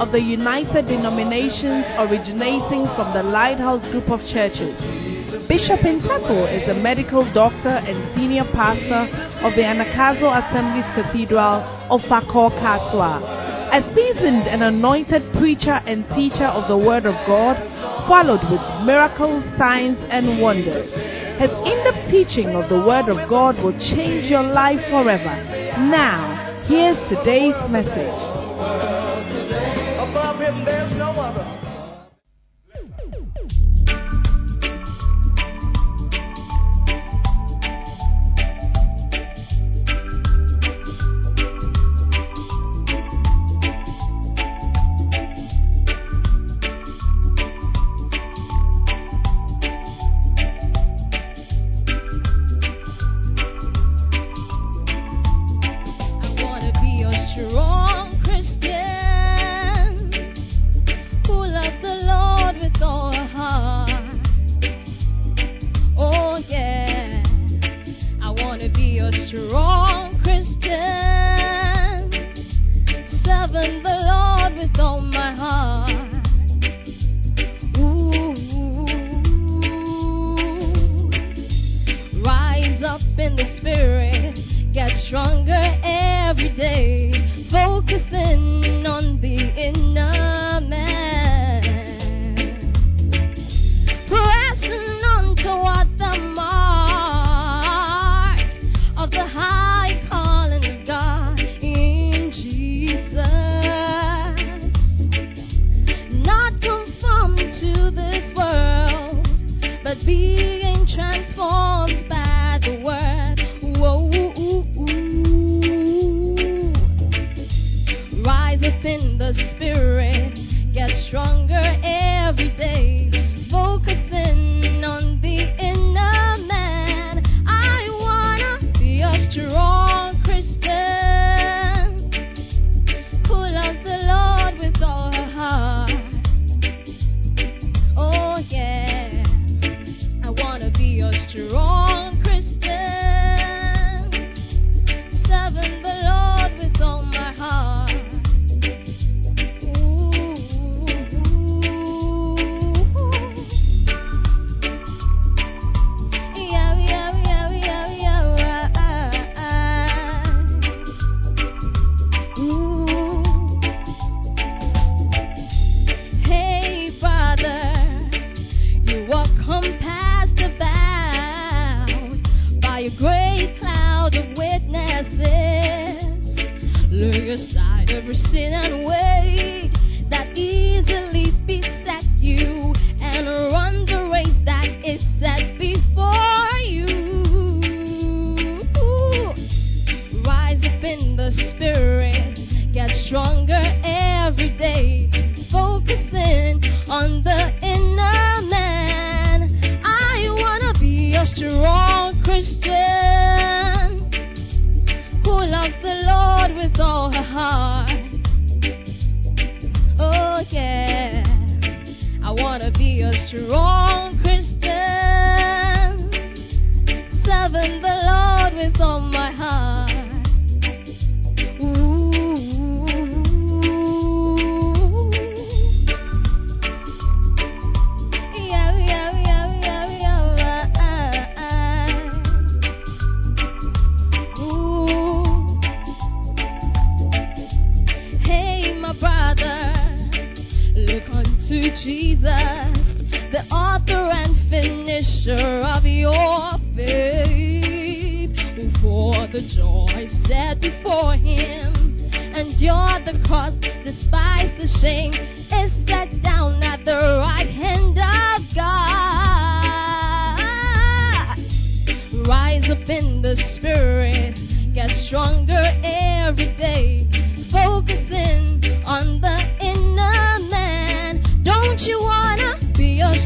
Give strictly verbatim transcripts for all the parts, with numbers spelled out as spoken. of the United Denominations, originating from the Lighthouse Group of Churches. Bishop Intefel is a medical doctor and senior pastor of the Anagkazo Assemblies Cathedral of Pako Kaswa, a seasoned and anointed preacher and teacher of the Word of God, followed with miracles, signs, and wonders. His in-depth teaching of the Word of God will change your life forever. Now, here's today's message. Above him, there's no other.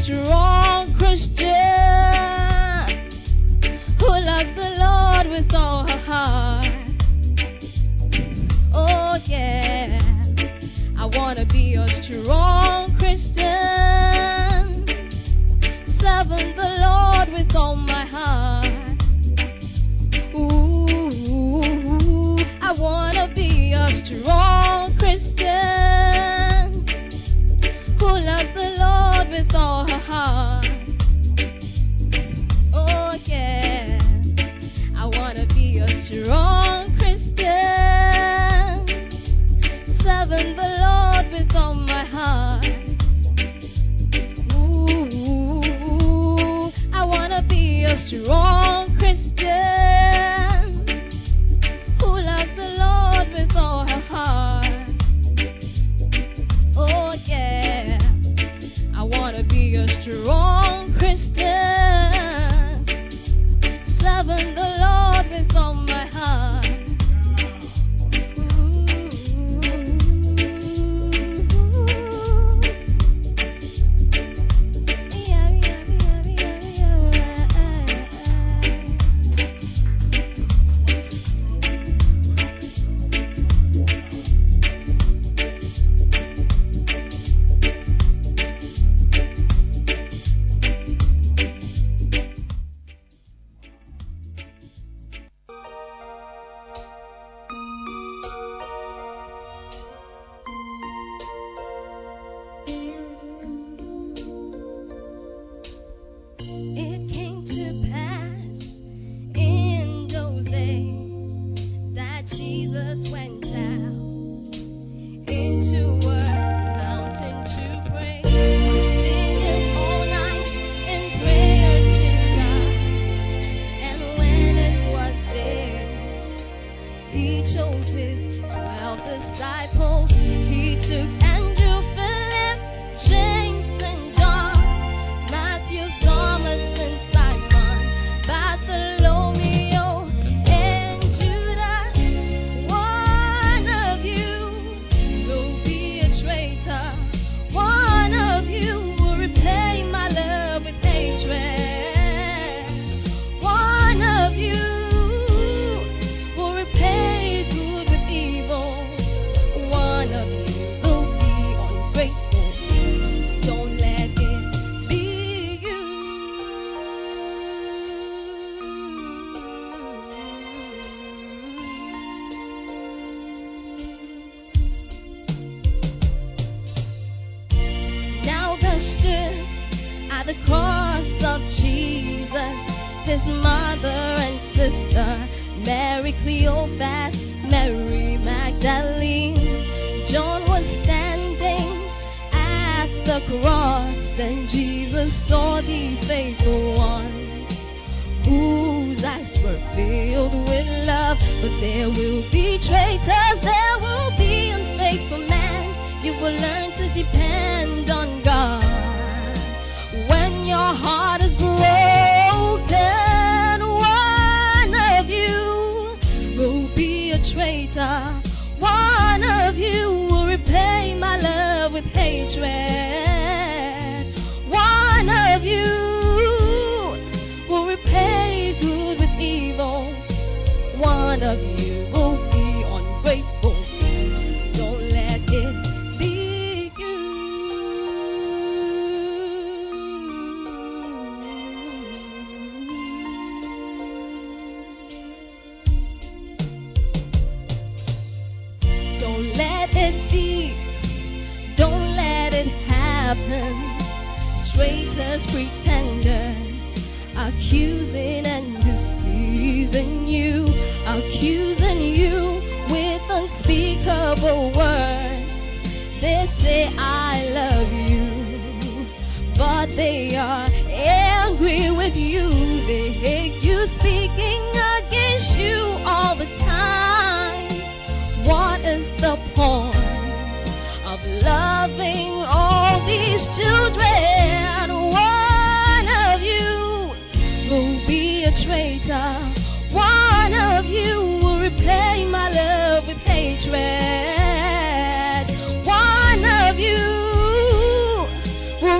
strong Christian who loves the Lord with all her heart. Oh yeah, I want to be a strong Christian, serving the Lord with all my heart. Ooh, I want to be a strong Christian who loves the Lord with all her heart. Oh yeah, I want to be a strong Christian, serving the Lord with all my heart. Ooh, I want to be a strong Christian who loves the Lord with all her heart. Oh yeah, I want to be a strong Christian, serving the Lord with all my heart.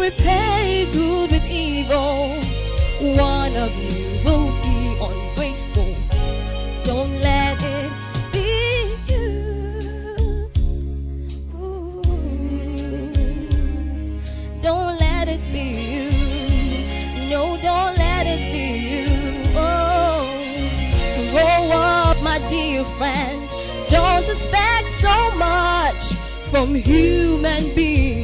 repay good with evil. One of you will be ungrateful. Don't let it be you. Ooh. Don't let it be you. No, don't let it be you. Oh, grow up, my dear friend. Don't suspect so much from human beings.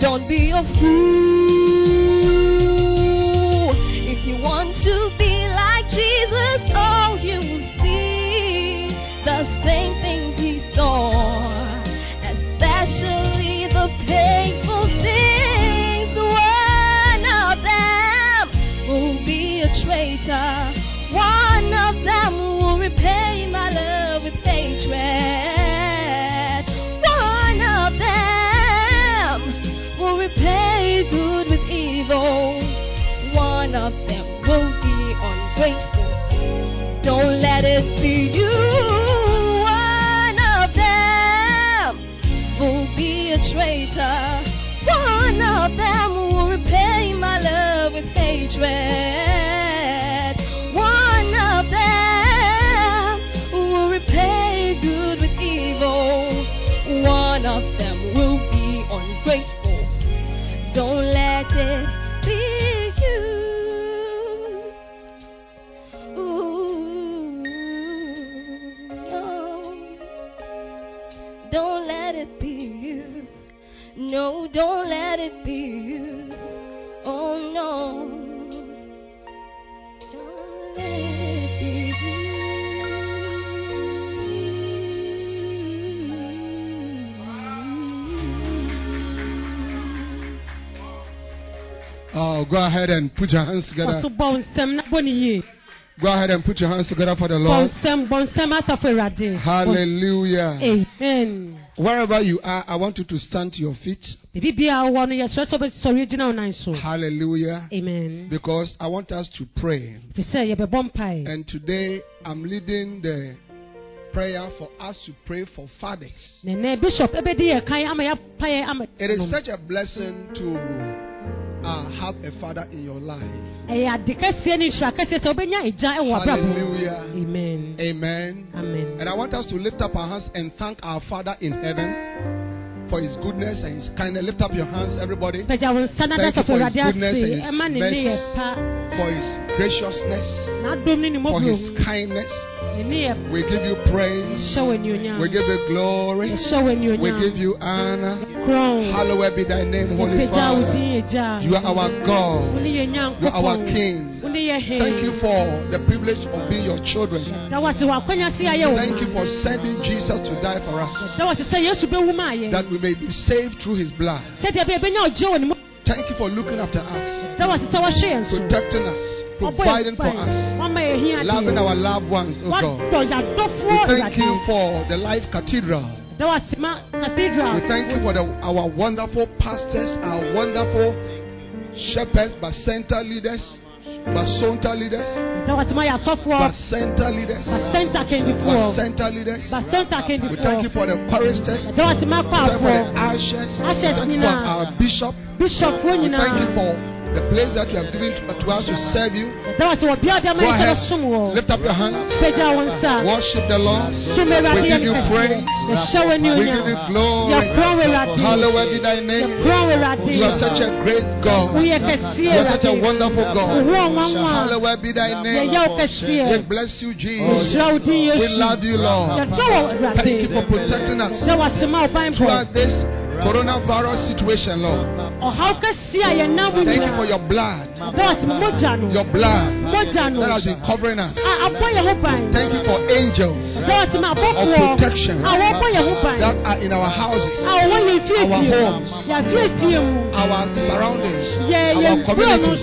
Don't be a fool. If you want to be like Jesus, oh, you will see the same things he saw, especially the painful things. One of them will be a traitor. One of them will repay my love with hatred. One of them will be ungrateful. Don't let it be you. One of them will be a traitor. One of them will repay my love with hatred. One of them will repay good with evil. One of them will be ungrateful. Don't let it No, don't let it be you. Oh no, don't let it be you. Oh, go ahead and put your hands together. Go ahead and put your hands together for the Lord. Hallelujah. Amen. Wherever you are, I want you to stand to your feet. Hallelujah. Amen. Because I want us to pray. And today, I'm leading the prayer for us to pray for fathers. It is such a blessing to Uh, have a father in your life. Hallelujah. Amen. Amen. Amen. And I want us to lift up our hands and thank our Father in heaven for his goodness and his kindness. Lift up your hands, everybody. Thank you for his goodness and his mercy, for his graciousness, for his kindness. We give you praise. We give you glory. We give you honor. Hallowed be thy name, Holy Father. You are our God. You are our King. Thank you for the privilege of being your children. Thank you for sending Jesus to die for us, that we may be saved through his blood. Thank you for looking after us, protecting us, providing for us, loving our loved ones, oh God. We thank you for the Life Cathedral. We thank you for the, our wonderful pastors, our wonderful shepherds, Basenta leaders, Basenta leaders, Basenta leaders, Basenta leaders. We thank you for the choristers, we thank you for the ushers, we thank you for our bishop, we thank you for the place that you have given to, to us to serve you. Go ahead, lift up your hands, worship the Lord. We give you praise, we give you glory. Hallowed be thy name. You are such a great God, you are such a wonderful God. Hallowed be thy name. We bless you, Jesus. We love you, Lord. Thank you for protecting us throughout this coronavirus situation, Lord. Thank you for your blood. Your blood that has been covering us. Thank you for angels of protection that are in our houses, our homes, our surroundings, our communities.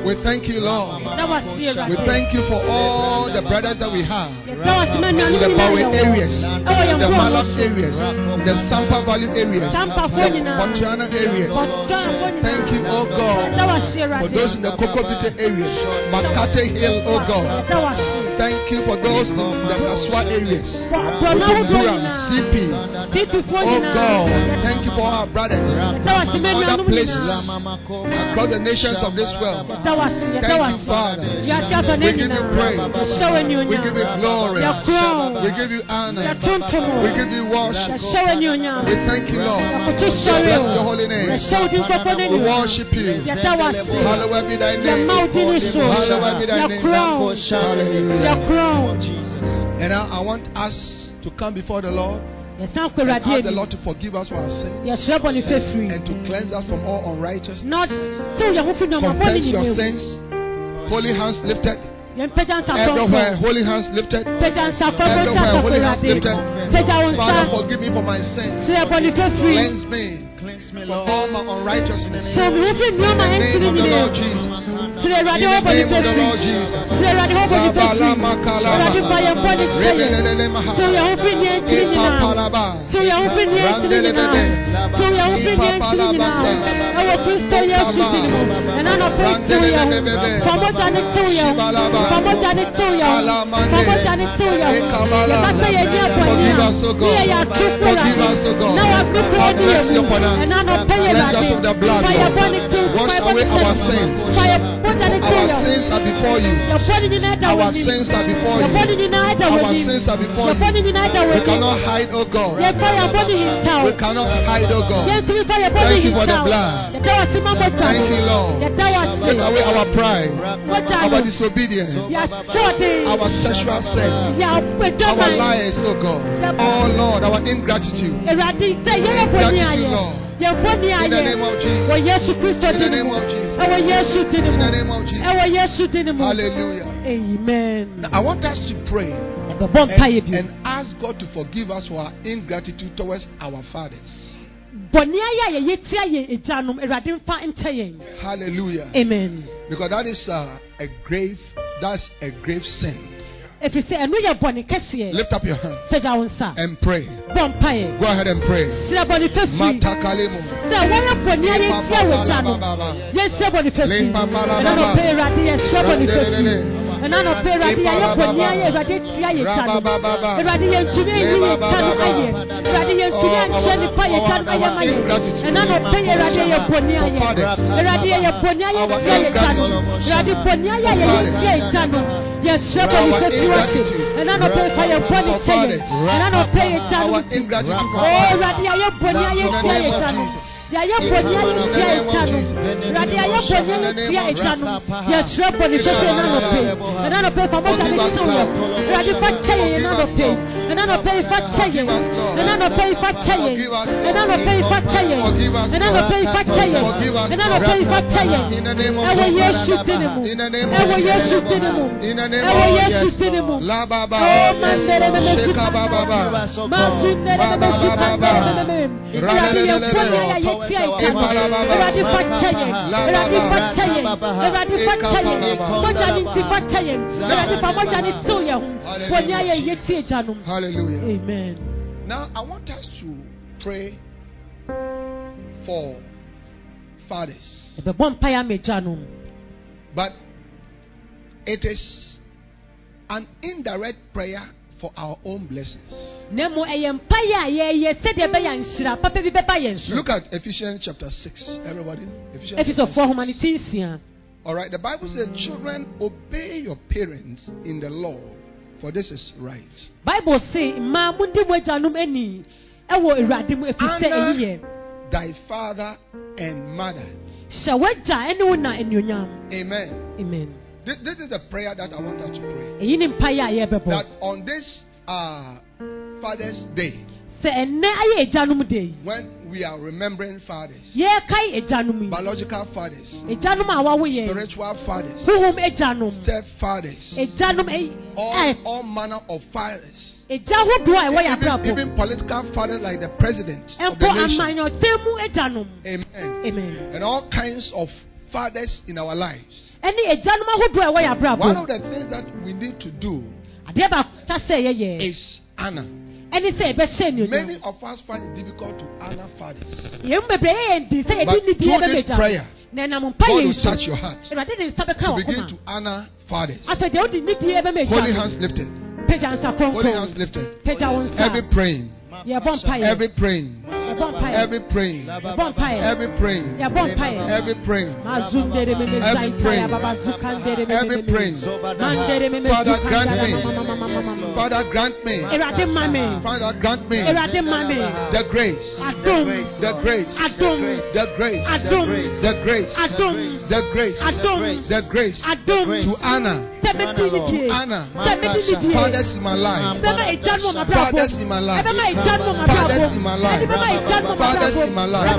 We thank you, Lord. We thank you for all the brothers that we have in the Pantawin areas, in the Malak areas, in the Sampa Valley areas, in the Botswana areas. Thank you, oh God, for those in the Kokrobite areas, Makati Hill, oh God. Thank you for those in the Kaswa areas, C P. Oh God, thank you for our brothers in other places, across the nations of this world. Thank you, Father. We give you praise. We give you glory. We give you honor. We give you worship. We thank you, Lord. Bless your holy name. We worship you. Hallowed be thy name. Hallowed be thy name. Hallelujah. And I want us to come before the Lord. And ask the Lord to forgive us for our sins and, and to cleanse us from all unrighteousness. Confess your sins. Holy hands lifted. Everywhere, holy hands lifted. Everywhere, holy hands lifted. Father, forgive me for my sins. Cleanse me from all my unrighteousness. In the name of the Lord Jesus. In the name of the Lord Jesus. Forgive us, O God. Cleanse us of the blood, wash away our sins. Our sins are before you. Our sins are before you. Our sins are before you. We cannot hide, O God. We cannot hide, O God. Thank you for the blood. Thank you, Lord. Take away our pride, our disobedience, our sexual sin, our lies, O God. Oh Lord, our ingratitude. Ingratitude, Lord. In the name of Jesus. In the name of Jesus. In the name of Jesus. Hallelujah. Amen. Now, I want us to pray and, and ask God to forgive us for our ingratitude towards our fathers. Hallelujah. Amen. Because that is uh, a grave, that's a grave sin. Lift up your hands and pray. Go ahead and pray. Yes, and I don't pay for your body, and I don't pay it. Oh, Radia, your body, your body, your La baba, hallelujah. Amen. Now I want us to pray for fathers, but it is an indirect prayer for our own blessings. Look at Ephesians chapter six, everybody. Ephesians chapter six. All right, the Bible says, "Children, obey your parents in the Lord, for this is right." Bible says, "Honor thy father and mother." Amen. Amen. This, this is the prayer that I want us to pray. That on this uh, Father's Day, when we are remembering fathers, biological fathers, spiritual fathers, stepfathers, all, all manner of fathers, even, even political fathers like the president of the nation. Amen. Amen. And all kinds of fathers in our lives. One of the things that we need to do is honor. Many of us find it difficult to honor fathers. But through this prayer, God will touch your heart to begin to honor fathers. Holy hands lifted. Holy hands lifted. Every praying. Every praying. every praying, every praying, every praying, every praying, every praying. Father, grant me, Father, grant me, Father, grant me the grace, the grace, the grace, the grace, the grace, the grace to honor. Anna, fathers in my life, fathers in my life, fathers in my life, fathers in my life.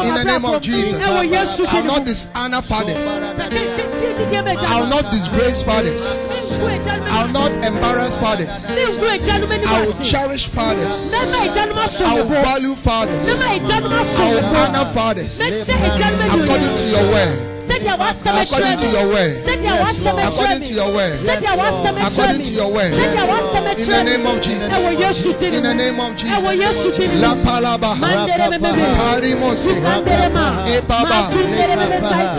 In the name of Jesus, I will not dishonor fathers. I will not disgrace fathers. I will not embarrass fathers. I will cherish fathers. I will value fathers. I will honor fathers. According to your word. According to your word. According to your word. According to your word. In the name of Jesus. In the name of Jesus. La palabra. Parimosi. Ebaba.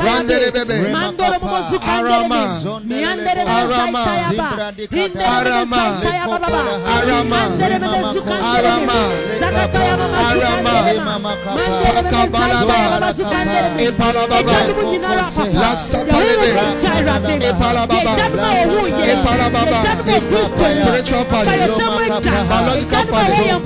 Randere bebe. Arama. Arama. Arama. Arama. Arama. Arama. Kakabalaba. Epalababa. La sapalebe, epalababa, epalababa, spiritual fathers, biological fathers,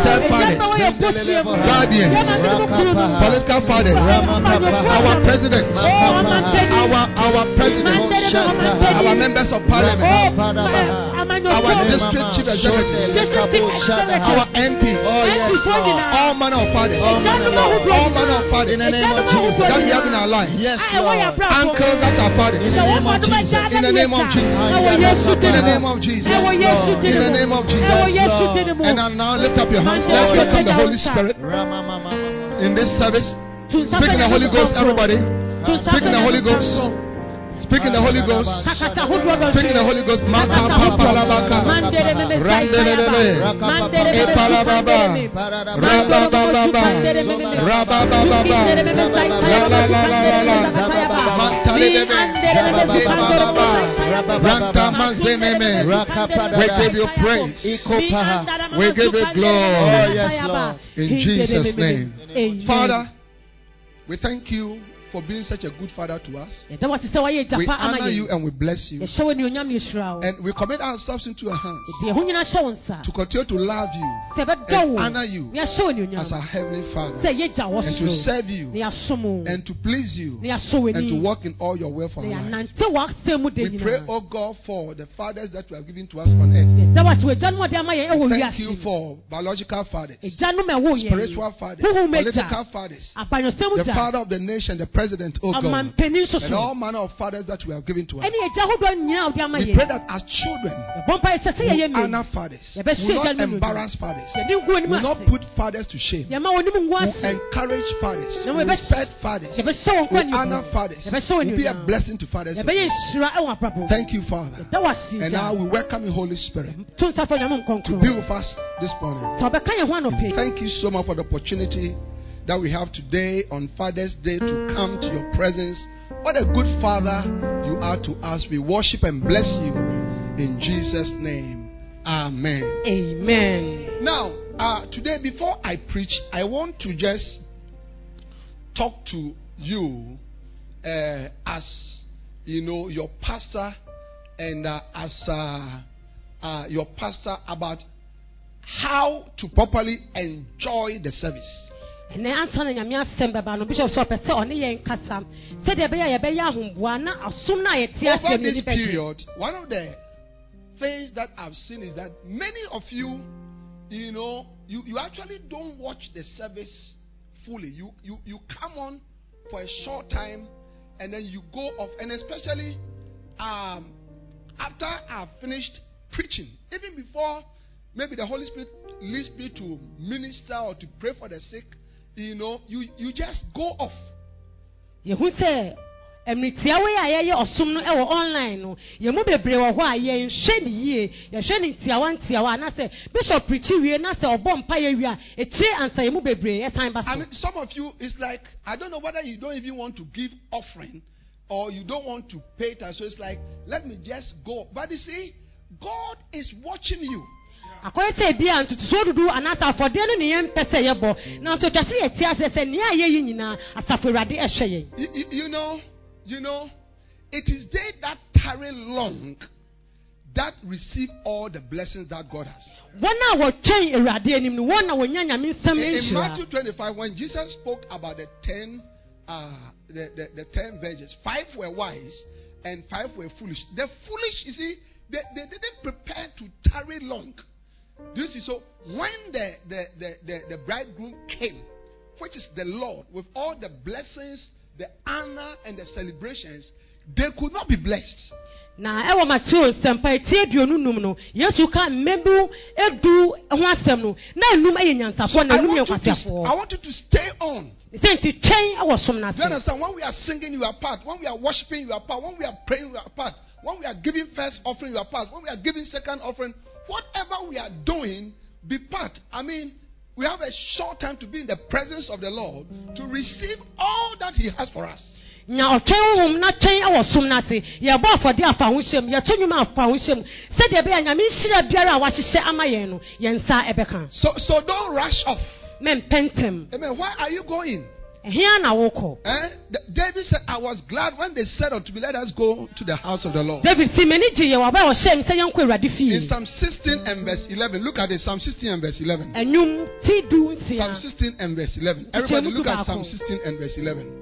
self fathers, guardians, political fathers, our president, our our president, our members of parliament, our district chief executives, our M P, all manner of fathers, all manner of fathers that we have in our life. Yes, uncles that are fathers. In the name of Jesus. In the name of Jesus. In the name of Jesus. And now lift up your hands. Let's welcome the Holy Spirit in this service. Speak in the Holy Ghost, everybody. Speak in the Holy Ghost. Speak in the Holy Ghost. Speak in the Holy Ghost. We give you praise. We give you glory. In Jesus' name. Father, we thank you for being such a good father to us. We honor you and we bless you. And we commit ourselves into your hands to continue to love you and honor you as our Heavenly Father, and to serve you and to please you and to walk in all your will for our life. We pray, oh God, for the fathers that you have given to us on earth. Thank you for biological fathers, spiritual fathers, political fathers, the father of the nation, the President, oh God, and all manner of fathers that we have given to us. We pray that as children, we honor fathers, we will not embarrass fathers, we will not put fathers to shame, we encourage fathers, we respect fathers, we honor fathers, we be a blessing to fathers. Thank you, Father. And now we welcome you, Holy Spirit, to be with us this morning. And thank you so much for the opportunity that we have today on Father's Day to come to your presence. What a good Father you are to us. We worship and bless you in Jesus' name. Amen. Amen. Now, uh, today before I preach, I want to just talk to you uh, as you know your pastor and uh, as uh, uh, your pastor about how to properly enjoy the service. Over this period, one of the things that I've seen is that many of you, you know, you, you actually don't watch the service fully. You, you you come on for a short time and then you go off. And especially um, after I've finished preaching, even before maybe the Holy Spirit leads me to minister or to pray for the sick, you know, you, you just go off. I mean, some of you, it's like, I don't know whether you don't even want to give offering or you don't want to pay it. So it's like, let me just go. But you see, God is watching you. You, you, you know, you know, it is they that tarry long that receive all the blessings that God has. In Matthew twenty-five, when Jesus spoke about the ten, uh, the, the, the ten virgins, five were wise and five were foolish. The foolish, you see, they, they, they didn't prepare to tarry long. This is so. When the, the, the, the, the bridegroom came, which is the Lord, with all the blessings, the honor, and the celebrations, they could not be blessed. Na ewo matio sempa tie duonunum no yesu ka mebu edu ho asem no na num eye nyansafo na num yekwasefo. I want you to stay on. You understand, when we are singing you are part, when we are worshiping you are part, when we are praying you are part, when we are giving first offering you are part, when we are giving second offering, whatever we are doing, be part. I mean, we have a short time to be in the presence of the Lord to receive all that he has for us. Now, so, so don't rush off. Amen. Why are you going? Eh? David said, I was glad when they said unto me, let us go to the house of the Lord. In Psalm sixteen and verse eleven. Look at it. Psalm sixteen and verse eleven. Psalm sixteen and verse eleven. Everybody look at Psalm sixteen and verse eleven.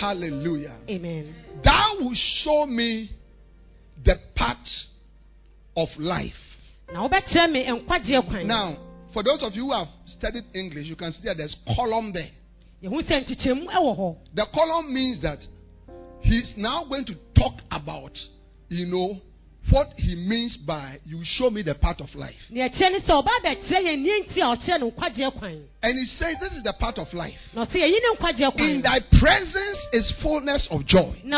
Hallelujah. Amen. Thou will show me the path of life. Now, for those of you who have studied English, you can see that there's column there. The column means that he's now going to talk about, you know, what he means by you show me the path of life. And he says this is the path of life. In thy presence is fullness of joy. So, so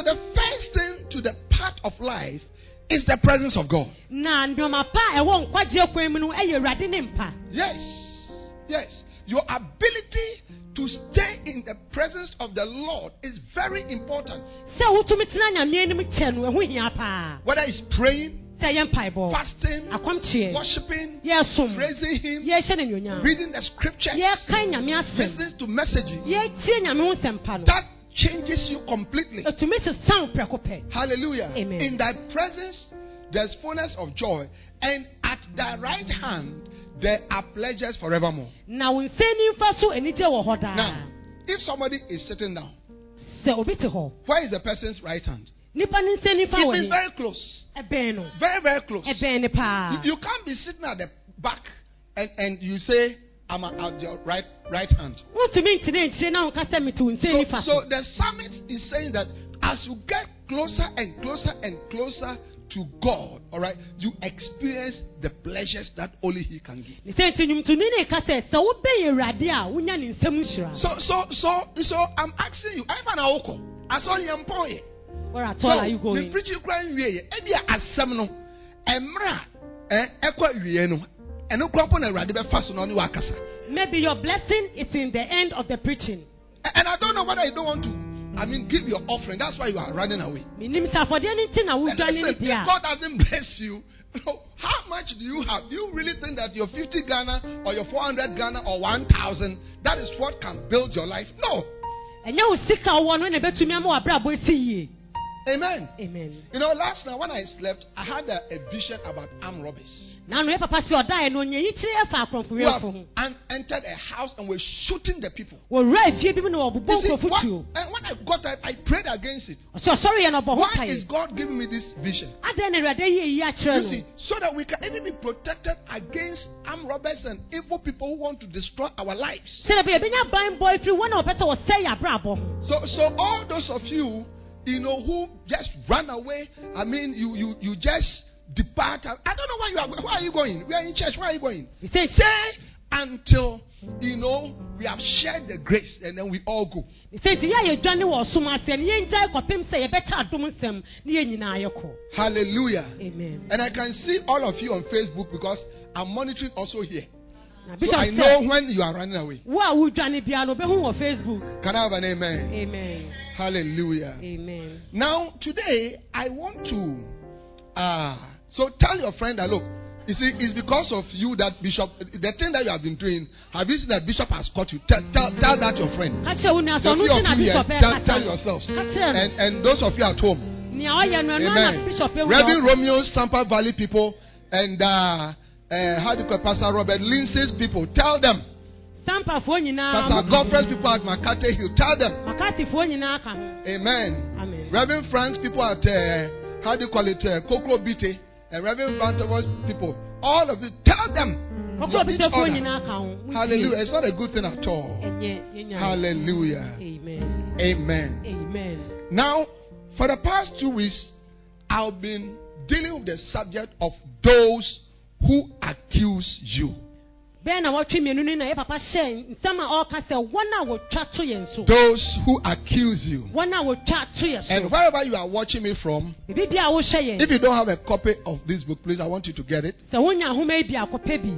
the first thing to the path of life is the presence of God. Yes. Yes. Your ability to stay in the presence of the Lord is very important. Whether it's praying, fasting, worshiping, praising Him, reading the scriptures, listening to messages, that changes you completely. Hallelujah. Amen. In thy presence, there's fullness of joy, and at thy right hand, there are pleasures forevermore. Now, if somebody is sitting down, where is the person's right hand? It is very close. Very, very close. You can't be sitting at the back and, and you say, I'm at your right, right hand. So, so the psalmist is saying that as you get closer and closer and closer to God, all right, you experience the pleasures that only He can give. So, so, so, so, I'm asking you, I'm an aoko. I saw you employed. Where at all are you going? The preaching grand way, Edia Asamno, Emra, Equa Vieno, and Okropon and Radiba Fasunoni Wakasa. Maybe your blessing is in the end of the preaching. And I don't know what I don't want to. I mean, give your offering. That's why you are running away. Listen, if God doesn't bless you, how much do you have? Do you really think that your fifty Ghana or your four hundred Ghana or one thousand, that is what can build your life? No. Amen. Amen. You know, last night when I slept, I had a, a vision about armed robbers. Who have entered a house and were shooting the people. You see, what, and when I got up, I prayed against it. Why is God giving me this vision? You see, so that we can even be protected against armed robbers and evil people who want to destroy our lives. So, so all those of you, you know, who just run away, I mean, you you you just depart. I don't know why you are. Where are you going? We are in church. Where are you going? Stay until, you know, we have shared the grace, and then we all go. Hallelujah. Amen. And I can see all of you on Facebook because I'm monitoring also here. So I know when you are running away. Can I have an amen? Amen. Hallelujah. Amen. Now, today, I want to uh, So tell your friend that, look, you see, it's because of you that Bishop, the thing that you have been doing, have you seen that Bishop has caught you? Tell, tell, tell that to your friend. The few of you here, tell, tell yourselves. And, and those of you at home. Amen. Reverend Romeo, Sampa Valley people, and uh, uh, how do you call Pastor Robert Lindsay's people, tell them. Pastor Godfrey's people at Makati Hill, tell them. Amen. Amen. Reverend Frank's people at, uh, how do you call it, uh, Kokrobite. And Reverend Pantawin's people, all of you, tell them. Hallelujah. It's not a good thing at all. Hallelujah. Amen. Amen. Amen. Now, for the past two weeks, I've been dealing with the subject of those who accuse you. Those who accuse you. And wherever you are watching me from, if you don't have a copy of this book, please, I want you to get it.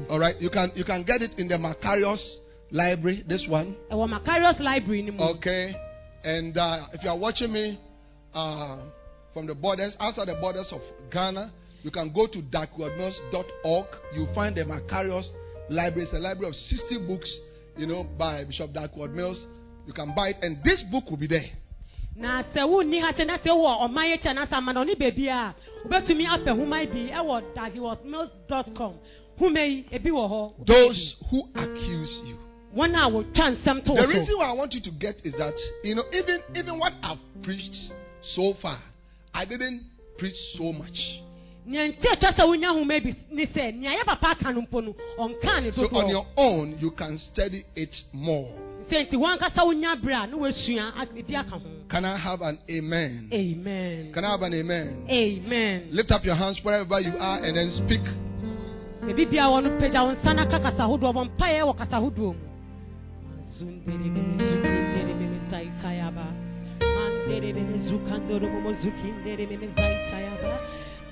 All right, you can you can get it in the Mackarios Library, this one. Okay, and uh, if you are watching me uh, from the borders, outside the borders of Ghana, you can go to darkward mills dot org. You'll find the Mackarios Library. It's a library of sixty books, you know, by Bishop Darkward Mills. You can buy it, and this book will be there. Those who accuse you. The reason why I want you to get is that, you know, even even what I've preached so far, I didn't preach so much. So on your own, you can study it more. Can I have an amen? Amen. Can I have an amen? Amen. Lift up your hands wherever you are and then speak.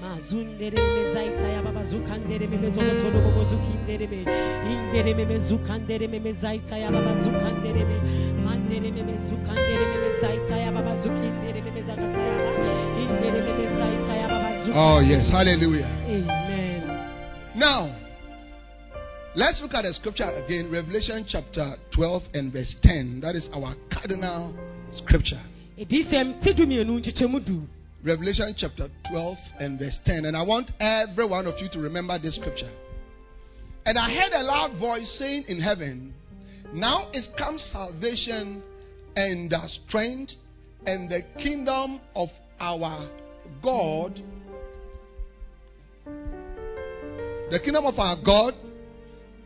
Mazundere mezaitaya babazukandere memezokotodo bobozukindere me indere memezukandere memezaitaya babazukandere me mandere memezukandere memezaitaya babazukindere memezakataya indere memezaitaya babazukindere. Oh yes, hallelujah. Amen. Now, let's look at the scripture again, Revelation chapter twelve and verse ten. That is our cardinal scripture. Revelation chapter twelve and verse ten. And I want every one of you to remember this scripture. And I heard a loud voice saying in heaven, now is come salvation and the strength and the kingdom of our God. The kingdom of our God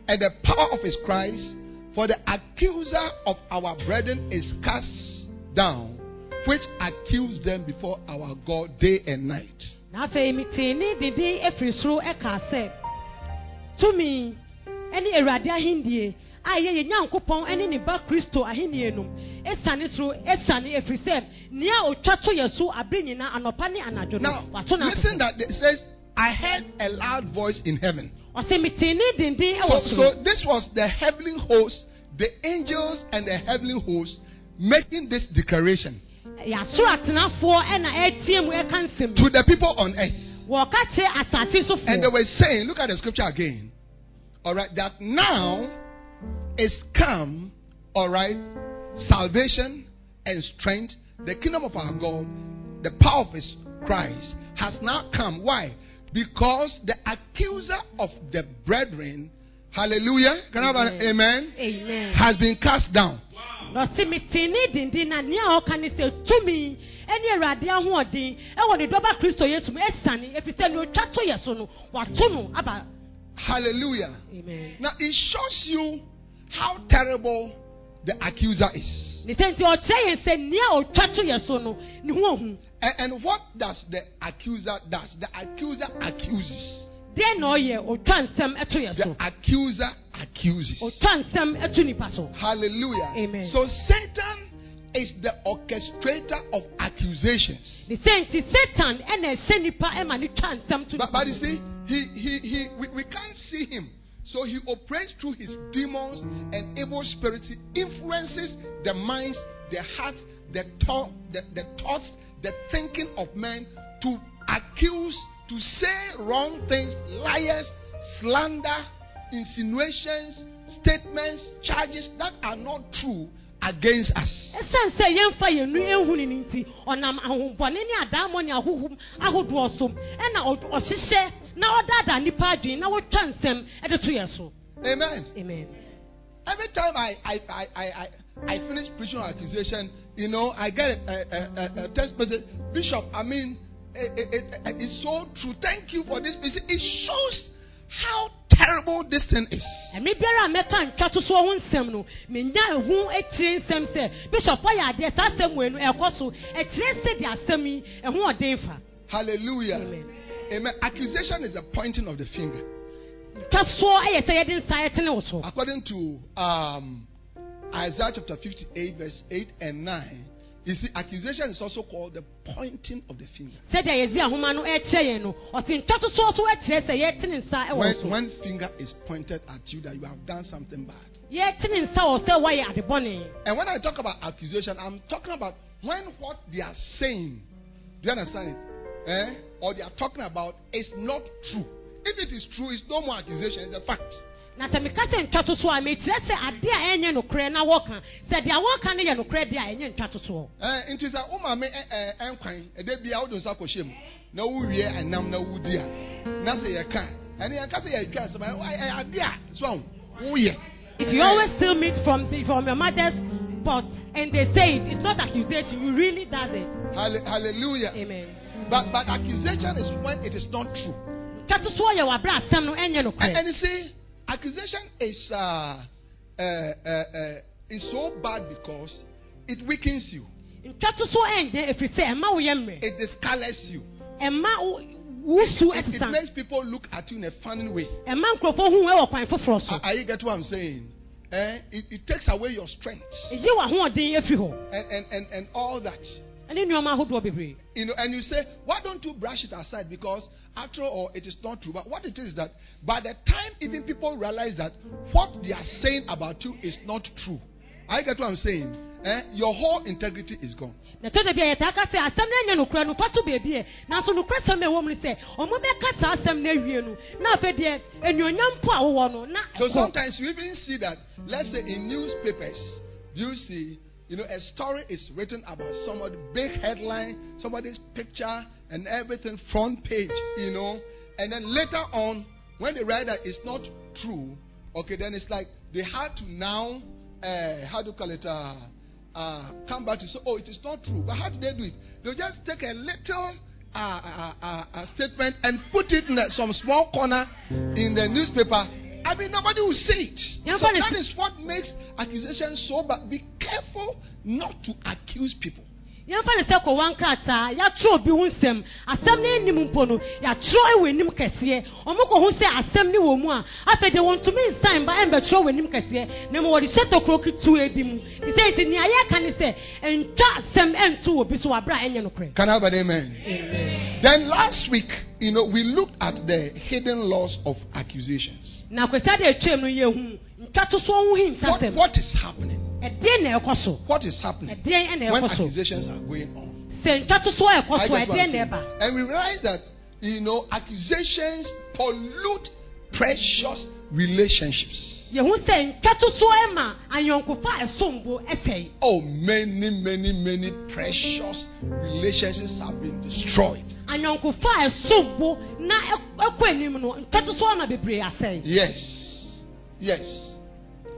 and the power of his Christ. For the accuser of our brethren is cast down, which accused them before our God day and night. Now, listen that it says, I heard a loud voice in heaven. So, so this was the heavenly host, the angels and the heavenly host making this declaration to the people on earth. And they were saying, look at the scripture again. Alright, that now is come, alright, salvation and strength, the kingdom of our God, the power of his Christ has now come. Why? Because the accuser of the brethren, hallelujah, can I have an amen? Amen. Has been cast down. Hallelujah. Amen. Now it shows you how terrible the accuser is. And, and what does the accuser does? The accuser accuses. The accuser accuses. Hallelujah. Amen. So Satan is the orchestrator of accusations. But, but you see, he, he, he, we, we can't see him. So he operates through his demons and evil spirits. He influences the minds, the hearts, the, thought, the, the thoughts, the thinking of men to accuse to say wrong things, liars, slander, insinuations, statements, charges that are not true against us. Amen. Amen. Every time I I I I, I finish preaching on accusation, you know, I get a, a, a, a text message. Bishop, I mean, it, it, it, it's so true. Thank you for this message. It shows how terrible this thing is. Hallelujah. Amen. Amen. Accusation is the pointing of the finger. According to um, Isaiah chapter fifty-eight, verse eight and nine, you see, accusation is also called the pointing of the finger. When, when finger is pointed at you that you have done something bad. And when I talk about accusation, I'm talking about when what they are saying, do you understand it? Eh? Or they are talking about is not true. If it is true, it's no more accusation, it's a fact. If you always still meet from the, from your mother's pot and they say it, it's not accusation, you really does it. Hallelujah. Amen. But but accusation is when it is not true. And, and you see, accusation is uh, uh, uh, uh, is so bad because it weakens you. It discolors you. It, it, it makes people look at you in a funny way. Are, are you get what I'm saying? Eh? It, it takes away your strength. And, and, and, and all that. You know, and you say, why don't you brush it aside? Because after all, it is not true. But what it is that by the time even people realize that what they are saying about you is not true, I get what I'm saying. Eh? Your whole integrity is gone. So sometimes you even see that, let's say in newspapers, you see, you know, a story is written about somebody, big headline, somebody's picture and everything, front page, you know. And then later on, when they write that it's not true, okay, then it's like they had to now, uh, how do you call it, uh, uh, come back to say, oh, it is not true. But how do they do it? They'll just take a little uh, uh, uh, uh, statement and put it in some small corner in the newspaper. I mean, nobody will see it. Yeah, so that is what makes accusation so bad. Be careful not to accuse people. Yeah, can I have an amen? Amen. Then last week, you know, we looked at the hidden laws of accusations. What, what is happening? What is happening when accusations are going on? And we realize that, you know, accusations pollute precious relationships. Oh, many, many, many precious relationships have been destroyed. Yes, yes,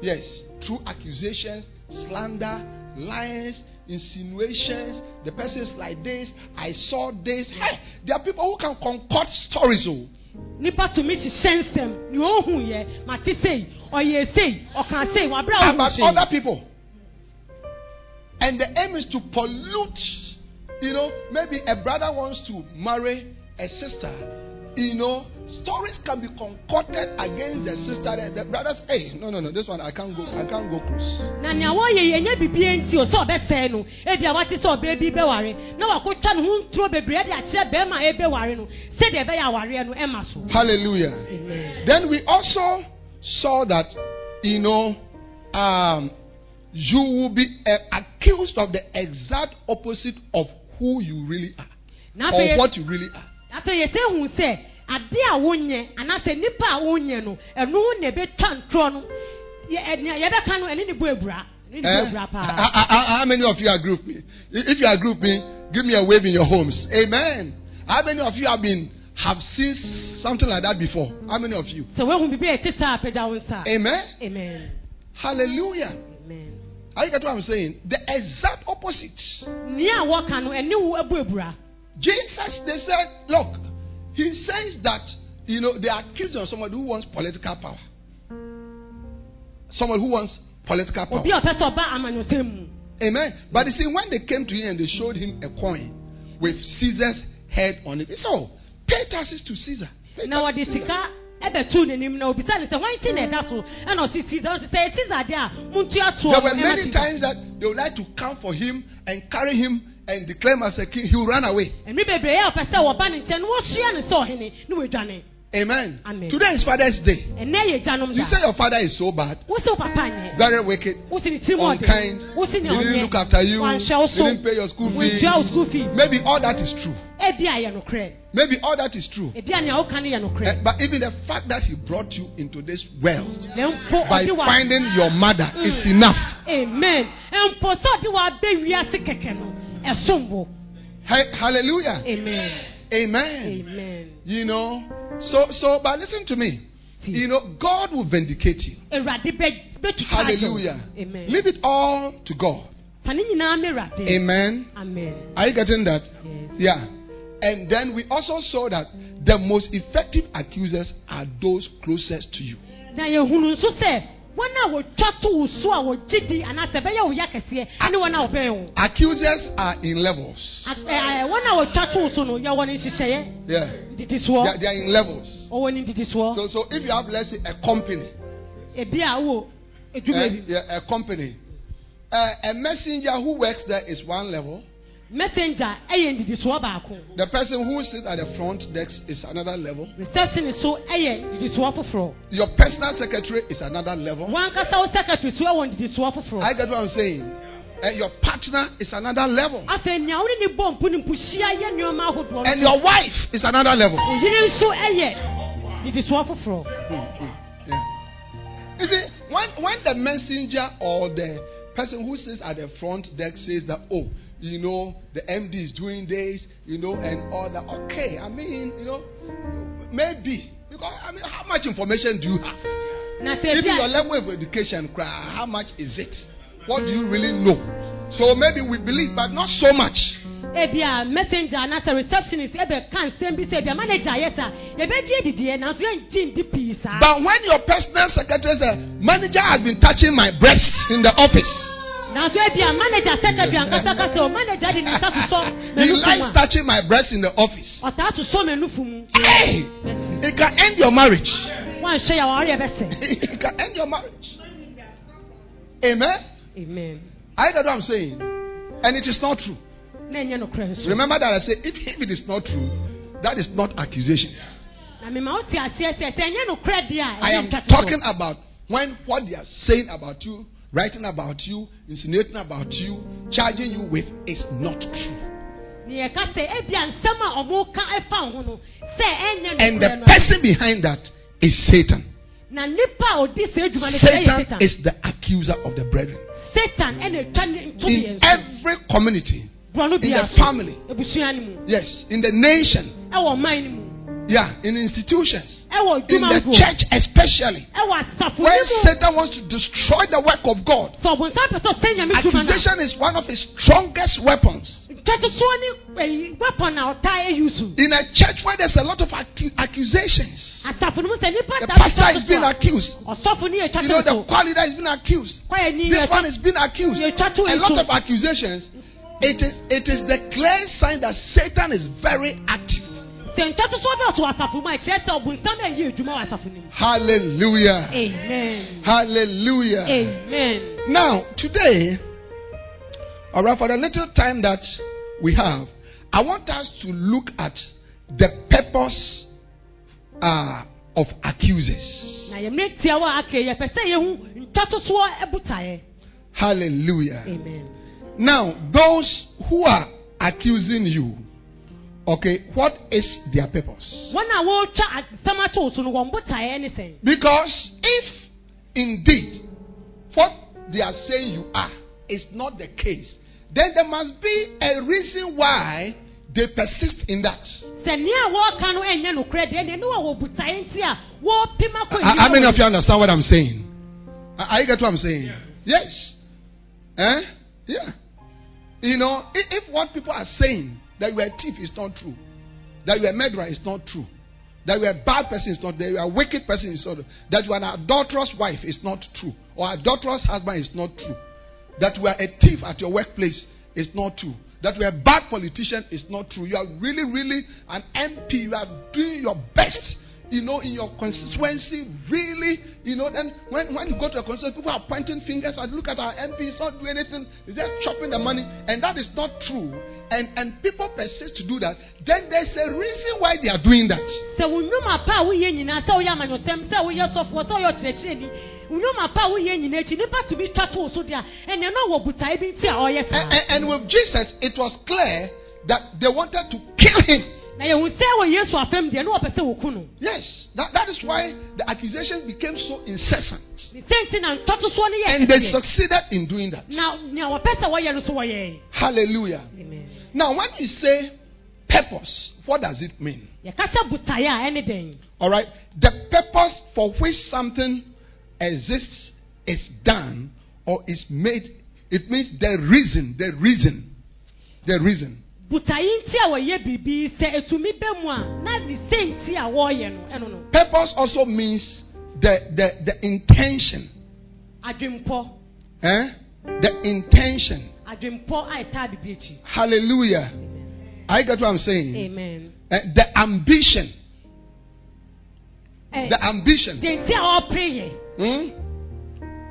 yes. Through accusations, slander, lies, insinuations, the person is like this, I saw this. Hey, there are people who can concoct stories. Oh. About other people. And the aim is to pollute. You know, maybe a brother wants to marry a sister. You know, stories can be concocted against the sister. And the brother says, hey, no, no, no, this one I can't go, I can't go cruise. Hallelujah. Amen. Then we also saw that, you know, um, you will be uh, accused of the exact opposite of who you really are, or what you really are. How many of you are group me? If you are group me, give me a wave in your homes. Amen. How many of you have been have seen something like that before? How many of you? Amen. Amen. Hallelujah. Amen. Are you getting what I'm saying? The exact opposite. Jesus, they said, look, he says that, you know, they are accusing of someone who wants political power. Someone who wants political power. Amen. But you see, when they came to him and they showed him a coin with Caesar's head on it, so pay taxes to Caesar. Pay taxes to Caesar. They were many times that they would like to come for him and carry him and declare him as a king. He will run away. Amen. Amen. Today is Father's Day. You say your father is so bad, very wicked, unkind, he didn't look after you, he didn't pay your school fees. Maybe all that is true. Maybe all that is true. Uh, but even the fact that he brought you into this world by finding your mother mm. is enough. Amen. Ha- hallelujah. Amen. Amen. Amen. You know, so, so, but listen to me. You know, God will vindicate you. Hallelujah. Amen. Leave it all to God. Amen. Amen. Are you getting that? Yes. Yeah. And then we also saw that the most effective accusers are those closest to you. Accusers are in levels. Yeah. Yeah, they are in levels. So, so if you have, let's say, a company. Yeah, yeah, a company. Uh, a messenger who works there is one level. Messenger, the person who sits at the front desk is another level. Reception is so your personal secretary is another level. I get what I'm saying. And your partner is another level. And your wife is another level. Mm-hmm. Yeah. You see, when when the messenger or the person who sits at the front desk says that, oh, you know, the M D is doing this, you know, and all that. Okay, I mean, you know, maybe. Because, I mean, how much information do you have? Even your level of education, how much is it? What do you really know? So maybe we believe, but not so much. Ebia messenger and as a receptionist, Ebia can send me say, manager, yes, sir. But when your personal secretary says, manager has been touching my breast in the office. He likes touching my breast in the office. Hey! It can end your marriage. It can end your marriage. Amen? Amen. I get what I'm saying. And it is not true. Remember that I say, if, if it is not true, that is not accusations. I am talking about when what they are saying about you, writing about you, insinuating about you, charging you with is not true. And the person behind that is Satan. Satan is the accuser of the brethren. In every community. In the family. Yes. In the nation. Yeah. In institutions. In the church especially. Where Satan wants to destroy the work of God. Accusation is one of his strongest weapons. In a church where there's a lot of acu- accusations. The pastor is being accused. You know, the choir leader is being accused. This one is being accused. A lot of accusations. It is it is the clear sign that Satan is very active. Hallelujah. Amen. Hallelujah. Amen. Now, today, all right, for the little time that we have, I want us to look at the purpose uh, of accusers. Hallelujah. Amen. Now, those who are accusing you Okay, what is their purpose? Because if indeed what they are saying you are is not the case, then there must be a reason why they persist in that. How many of you understand what I'm saying? Are you get what I'm saying? Yes. yes. Eh? Yeah. You know, if, if what people are saying, that you are a thief, is not true. That you are a murderer is not true. That you are a bad person is not true. That you are a wicked person is not true. That you are an adulterous wife is not true. Or adulterous husband is not true. That you are a thief at your workplace is not true. That you are a bad politician is not true. You are really, really an M P. You are doing your best, you know, in your constituency. Really, you know, then when, when you go to a constituency, people are pointing fingers and look at our M P, he's not doing anything, he's just chopping the money. And that is not true. And and people persist to do that. Then there's a reason why they are doing that. And, and, and with Jesus, it was clear that they wanted to kill him. Yes, that, that is why the accusation became so incessant. And they succeeded in doing that. Hallelujah. Amen. Now, when you say purpose, what does it mean? Alright, the purpose for which something exists is done or is made. It means the reason, the reason, the reason. Purpose also means the the, the intention. Eh? The intention. Hallelujah. Amen. I got what I'm saying. Amen. Eh, the ambition. Eh, the ambition. Hmm?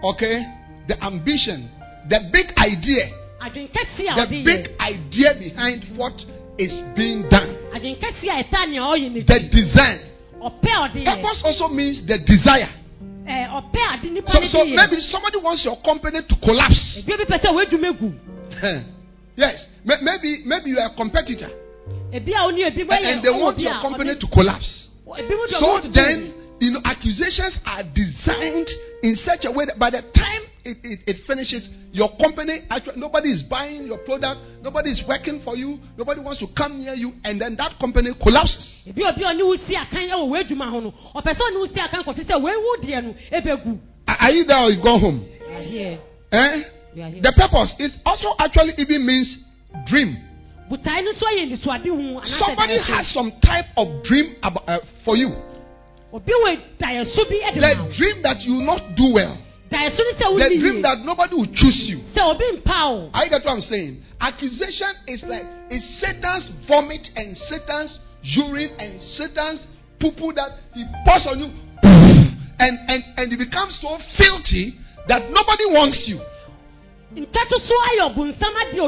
Okay. The ambition. The big idea. The big idea behind what is being done. The design. Purpose also means the desire. So, so maybe somebody wants your company to collapse. Yes. Maybe maybe you are a competitor. And, and they want your company to collapse. So then, you know, accusations are designed in such a way that by the time It, it, it finishes, your company, actually, nobody is buying your product, nobody is working for you, nobody wants to come near you, and then that company collapses. Are you there or you go home? We are here. Eh? We are here. The purpose, it also actually even means dream. Somebody has some type of dream about, uh, for you. The dream that you will not do well. The dream that nobody will choose you. I get what I'm saying. Accusation is like it's Satan's vomit and Satan's urine and Satan's poo-poo that he pours on you, and and and it becomes so filthy that nobody wants you. But, but this morning I declare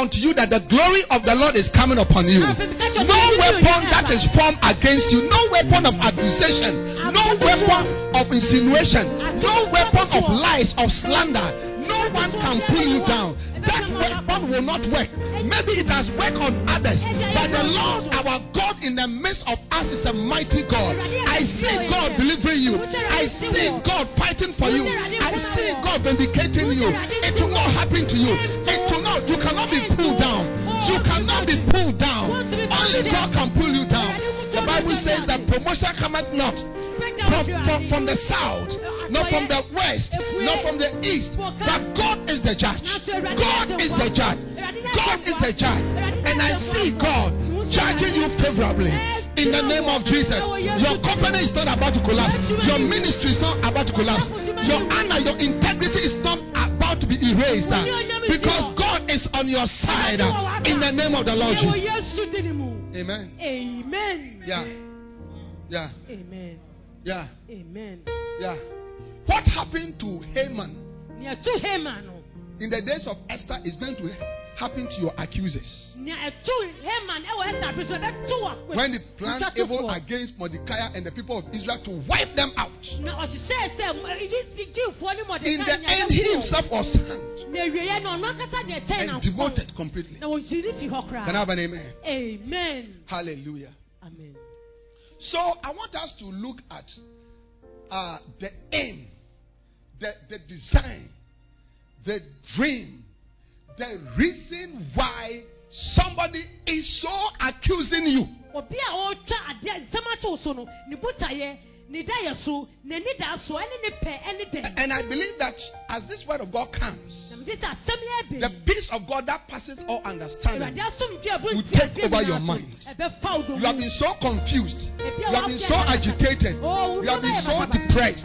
unto you that the glory of the Lord is coming upon you. No weapon that is formed against you, no weapon of accusation, no weapon of insinuation, no weapon of lies, of slander, no one can pull you down. That weapon will not work. Maybe it has worked on others, but the Lord our God in the midst of us is a mighty God. I see God delivering you. I see God fighting for you. I see God vindicating you. It will not happen to you. It will not. You cannot be pulled down. You cannot be pulled down. Only God can pull you down. The Bible says that promotion cometh not From, from, from the south, not from the west, not from the east, but God is the judge. God is the judge. God is the judge. And I see God judging you favorably. In the name of Jesus, your company is not about to collapse. Your ministry is not about to collapse. Your honor, your integrity is not about to be erased. Because God is on your side. In the name of the Lord Jesus. Amen. Amen. Yeah. Yeah. Amen. Yeah. Amen. Yeah. What happened to Haman? Yeah, to Haman. In the days of Esther, is going to happen to your accusers. When they planned evil against Mordecai and the people of Israel to wipe them out, in the end he himself was hanged and demoted completely. Can I have an amen? Amen. Hallelujah. Amen. So I want us to look at uh, the aim, the, the design, the dream, the reason why somebody is so accusing you. And I believe that as this word of God comes, the peace of God that passes all understanding will take over your mind. You have been so confused, you have been so agitated, you have been so depressed,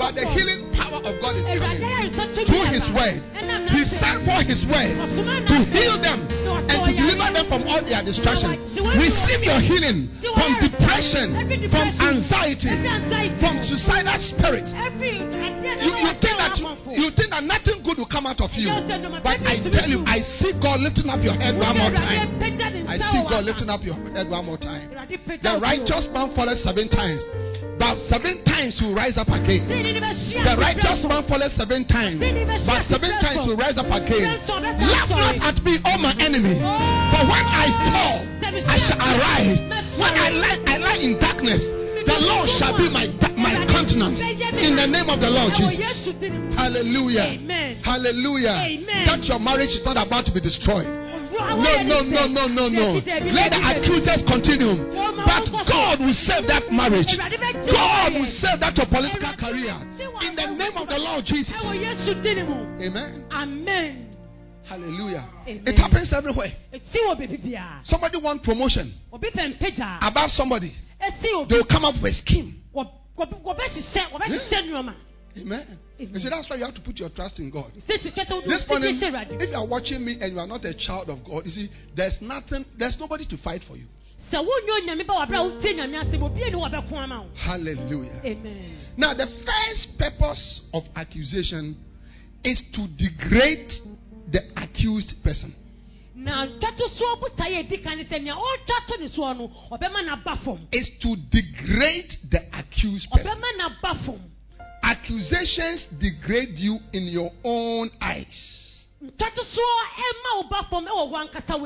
but the healing power of God is coming through his word. He sent for his word to heal them and to deliver them from all their distractions. Receive your healing from depression, from anxiety, from suicidal spirits. You, you think that you think that nothing good will come out of you, but I tell you, I see God lifting up your head one more time. I see God lifting up your head one more time. The righteous man falls seven times, but seven times will rise up again. The righteous man falls seven times, but seven times will rise up again. Laugh not at me, O my enemy, for when I fall, I shall arise. When I lie, I lie in darkness. The Lord shall be my my countenance. In the name of the Lord Jesus. Hallelujah. Amen. Hallelujah. Amen. That your marriage is not about to be destroyed. No, no, no, no, no, no. Let the accusers continue. But God will save that marriage. God will save that your political career. In the name of the Lord Jesus. Amen. Amen. Hallelujah. Amen. It happens everywhere. Somebody wants promotion above somebody. They will come up with a scheme. Yeah. Amen. You see, that's why you have to put your trust in God. This morning, if you are watching me and you are not a child of God, you see, there's nothing, there's nobody to fight for you. Hallelujah. Amen. Now, the first purpose of accusation is to degrade the accused person. Is to degrade the accused person. Accusations degrade you in your own eyes.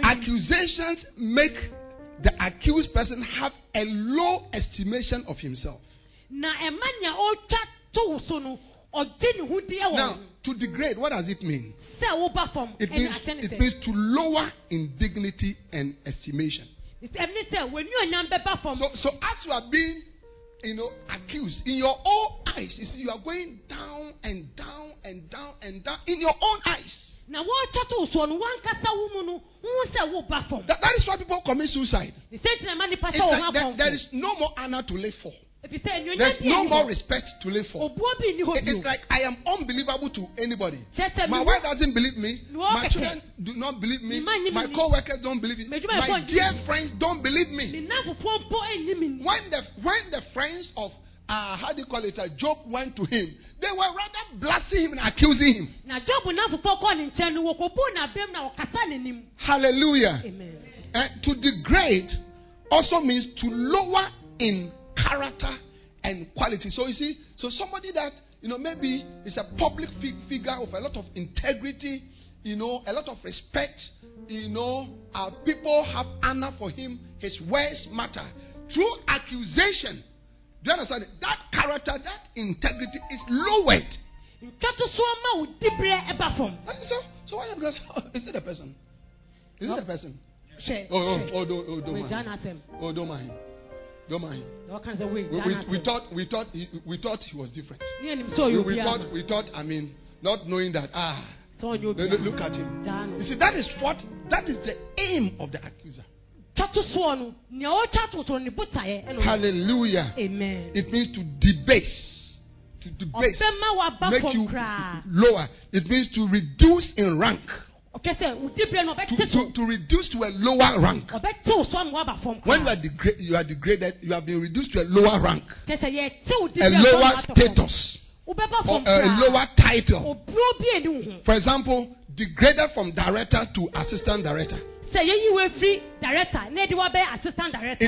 Accusations make the accused person have a low estimation of himself. Now, to degrade, what does it mean? It means, it means to lower in dignity and estimation. So, so as you are being, you know, accused in your own eyes, you see, you are going down and down and down and down in your own eyes. That, that is why people commit suicide. It's like there, there is no more honor to live for. There's no more respect to live for. It's like I am unbelievable to anybody. My wife doesn't believe me. My children do not believe me. My co-workers don't believe me. My dear friends don't believe me. When the when the friends of uh, how do you call it, uh, Job went to him, they were rather blasting him and accusing him. Hallelujah. Amen. And to degrade also means to lower in character and quality. So you see, so somebody that, you know, maybe is a public fig- figure of a lot of integrity, you know, a lot of respect, you know, our people have honor for him, his words matter. Through accusation, do you understand? That character, that integrity is lowered. So, so what I'm going to say, is it a person? Is it a person? Yes. Oh, oh, oh, don't, oh, don't mind. Oh, don't mind. Don't mind. We, we, we thought we thought he, we thought he was different. We, we thought we thought I mean, not knowing that ah look at him. You see, that is what that is the aim of the accuser. Hallelujah. Amen. It means to debase. To debase. Make you lower. It means to reduce in rank. To, to, to reduce to a lower rank. When you are, degra- you are degraded, you have been reduced to a lower rank, a lower status, or a lower title. For example, degraded from director to assistant director. It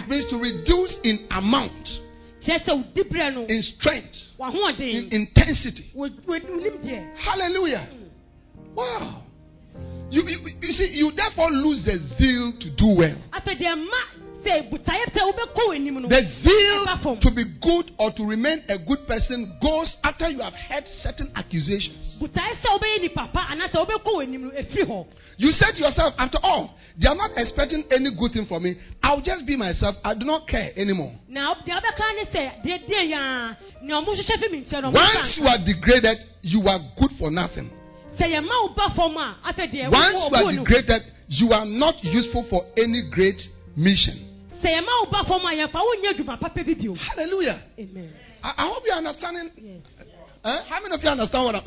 means to reduce in amount, in strength, in intensity. Hallelujah. Wow. You, you, you see, you therefore lose the zeal to do well. The zeal to be good or to remain a good person goes after you have heard certain accusations. You said to yourself, after all, they are not expecting any good thing from me. I'll just be myself. I do not care anymore. Once you are degraded, you are good for nothing. Once you are degraded, you are not useful for any great mission. Hallelujah. Amen. I, I hope you are understanding. Yes. Eh? How many of you understand what I'm,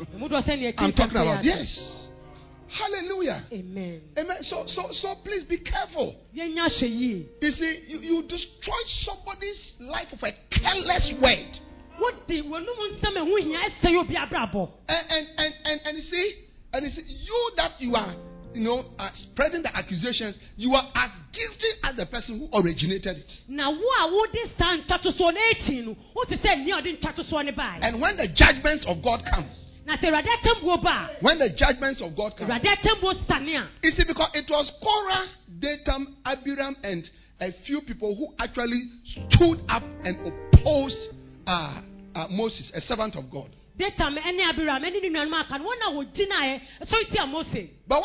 I'm talking about? Yes. Hallelujah. Amen. Amen. So, so, so please be careful. You see, you, you destroy somebody's life with a careless word. And, and, and, and, and you see, and you see, you that you are, you know, uh, spreading the accusations, you are as guilty as the person who originated it. And when the judgments of God come, when the judgments of God come, you see, because it was Korah, Dathan, Abiram, and a few people who actually stood up and opposed uh, uh, Moses, a servant of God. But what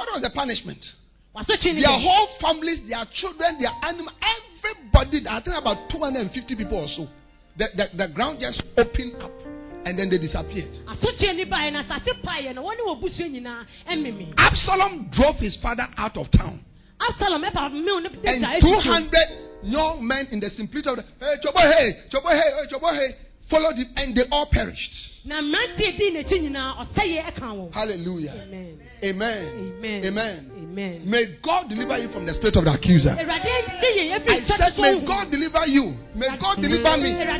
was the punishment? Their whole families, their children, their animals, everybody, I think about two hundred fifty people or so. The, the, the ground just opened up and then they disappeared. Absalom drove his father out of town. And two hundred young men in the simplicity of the, hey, chobo, hey, chobo, hey, chobo, hey, followed him and they all perished. Hallelujah. Amen. Amen. Amen. Amen. Amen. May God deliver you from the spirit of the accuser. I said, may God deliver you. May God deliver me. May,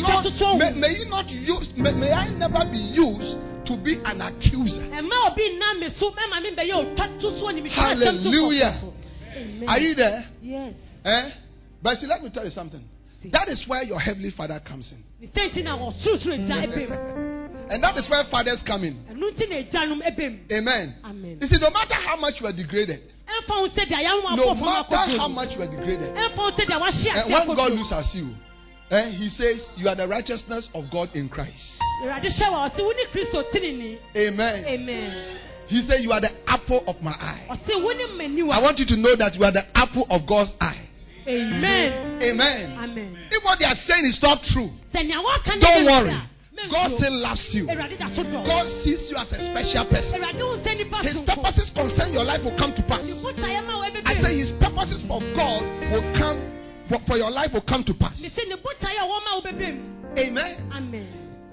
not, may, may you not use, may, may I never be used to be an accuser. Hallelujah. Amen. Are you there? Yes. Eh? But see, let me tell you something. That is where your heavenly father comes in. And that is where fathers come in. Amen. Amen. You see, no matter how much you are degraded, no matter how much you are degraded, and when God looks at you, eh, he says, you are the righteousness of God in Christ. Amen. Amen. He said, you are the apple of my eye. I want you to know that you are the apple of God's eye. Amen. Amen. Amen. If what they are saying is not true, don't worry. God still loves you. God sees you as a special person. His purposes concerning your life will come to pass. I say his purposes for God will come, for your life will come to pass. Amen. Amen.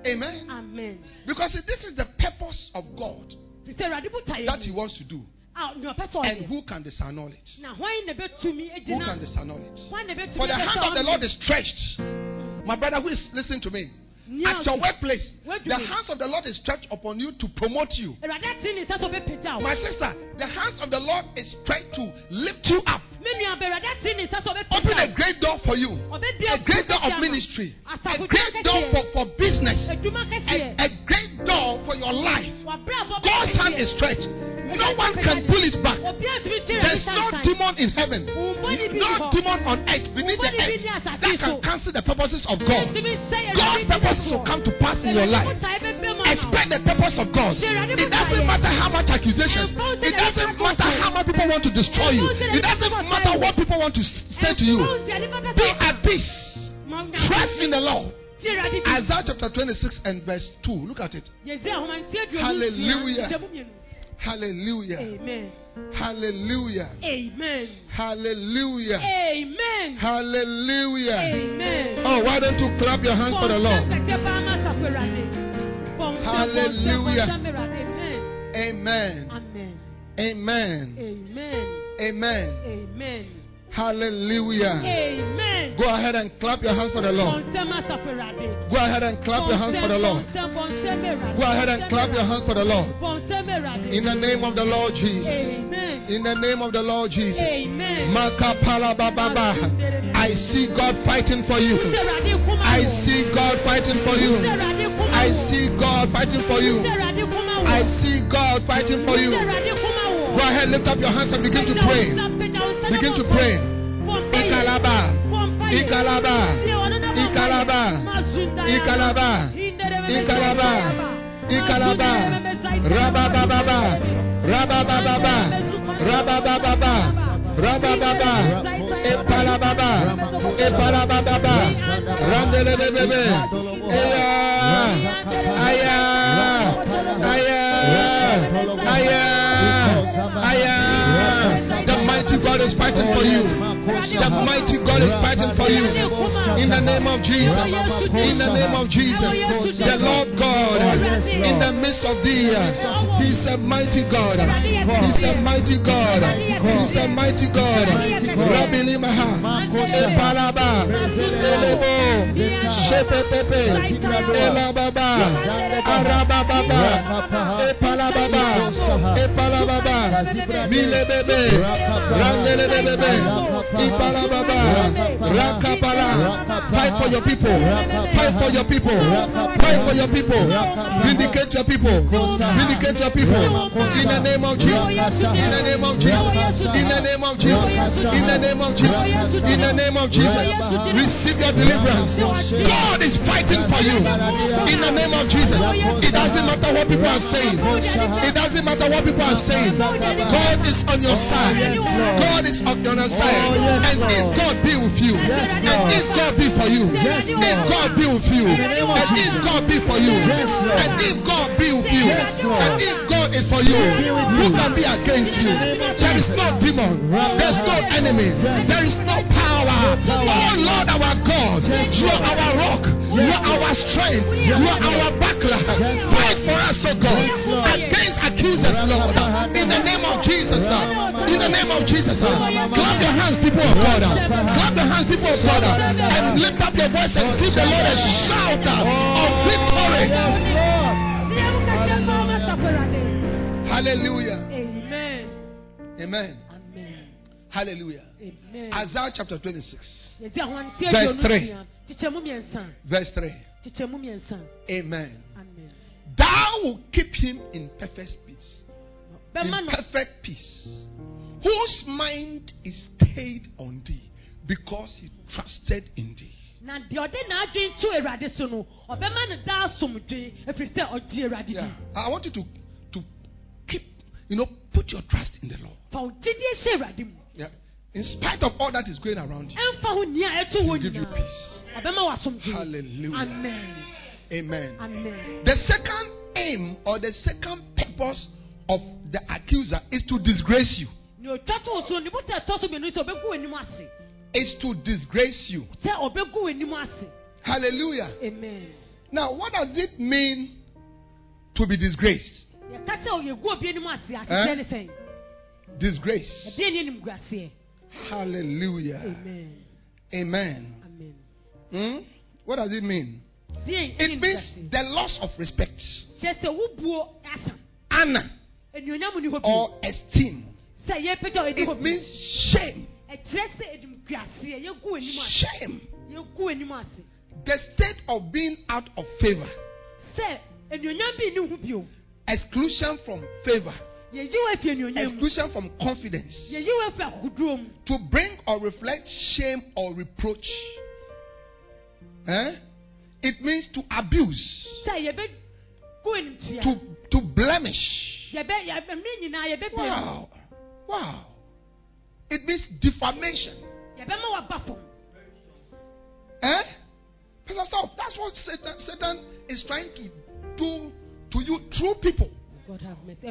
Amen. Amen. Because this is the purpose of God that he wants to do. And who can disannul it? Who can disannul it? For the hand of the Lord is stretched. My brother who is listening to me, at your workplace, the hands of the Lord is stretched upon you to promote you. My sister, the hands of the Lord is stretched to lift you up. Open a great door for you. A great door of ministry. A great door for, for business. A, a great door for your life. God's hand is stretched. No one can pull it back. There's no demon in heaven, no demon on earth, beneath the earth, that can cancel the purposes of God. God's purposes will come to pass in your life. Expect the purpose of God. It doesn't matter how much accusations. It doesn't matter how much people want to destroy you. It doesn't matter what people want to say to you. Be at peace. Trust in the Lord. Isaiah chapter twenty-six and verse two. Look at it. Hallelujah. Hallelujah. Amen. Hallelujah. Amen. Hallelujah. Amen. Hallelujah. Amen. Oh, why don't you clap your hands for the Lord? Hallelujah. Amen. Amen. Amen. Amen. Amen. Hallelujah. Amen. Go ahead and clap your hands for the Lord. Go ahead and clap your hands for the Lord. Go ahead and clap your hands for the Lord. In the name of the Lord Jesus. Amen. In the name of the Lord Jesus. Amen. I see God fighting for you. I see God fighting for you. I see God fighting for you. I see God fighting for you. Go ahead, lift up your hands and begin to pray. Begin to pray. Ikalaba. Ikalaba. Ikalaba. Ikalaba. Ikalaba. Ikalaba. Rabababa. Rabababa. Rabababa. Rabababa. Epalababa. Epalababa. Randelebebebe. Eya. Aya. Aya. Aya. Aya. The mighty God is fighting for you. The mighty God is fighting for you. In the name of Jesus. In the name of Jesus. The Lord God in the midst of thee. He's a mighty God. He's a mighty God. He's a mighty God. Rabbi Limaha. Epalaba. Elebo. Shepepepe. Elababa. Arabababa. Epalababa. Epalababa. Milebebe, Randelebebe, Ipalababa, Rakapala. Fight for your people. Fight for your people. Fight for your people. Vindicate your people. Vindicate your people. In the name of Jesus. In the name of Jesus. In the name of Jesus. In the name of Jesus. In the name of Jesus. Receive your deliverance. God is fighting for you. In the name of Jesus. It doesn't matter what people are saying. It doesn't matter what people are saying. God is on your side. God is on your side. And if God be with you, and if God be for you, if God be with you, and if God be for you, and if God be with you, and if God is for you, who can be against you? There is no demon. There is no enemy. There is no power. Oh Lord our God, you are our rock. You are our strength. You are our buckler. Fight for us, O God, against accusers, Lord. In the name of Jesus. In the name of Jesus. Clap your hands, people of God. Clap your hands, people of God. And lift up your voice and give the Lord a shout of victory. Hallelujah. Amen. Amen. Amen. Hallelujah. Amen. Isaiah chapter twenty-six. Verse three. Verse three. Amen. Amen. Thou will keep him in perfect peace. In perfect peace. Whose mind is stayed on thee because he trusted in thee. Yeah. I want you to, to keep, you know, put your trust in the Lord. Yeah. In spite of all that is going around you, he will give you peace. Hallelujah. Amen. Amen. Amen. The second aim or the second purpose of the accuser is to disgrace you. It's to disgrace you. Hallelujah. Amen. Now, what does it mean to be disgraced? Eh? Disgrace. Hallelujah. Amen. Amen. Amen. Hmm? What does it mean? It means the loss of respect, honor, or esteem. It means shame. Shame. The state of being out of favor. Exclusion from favor. Exclusion from confidence. To bring or reflect shame or reproach. Eh? It means to abuse. To, to blemish. Wow. Wow. It means defamation. Eh? Stop. That's what Satan, Satan is trying to do to you through people. God have mercy.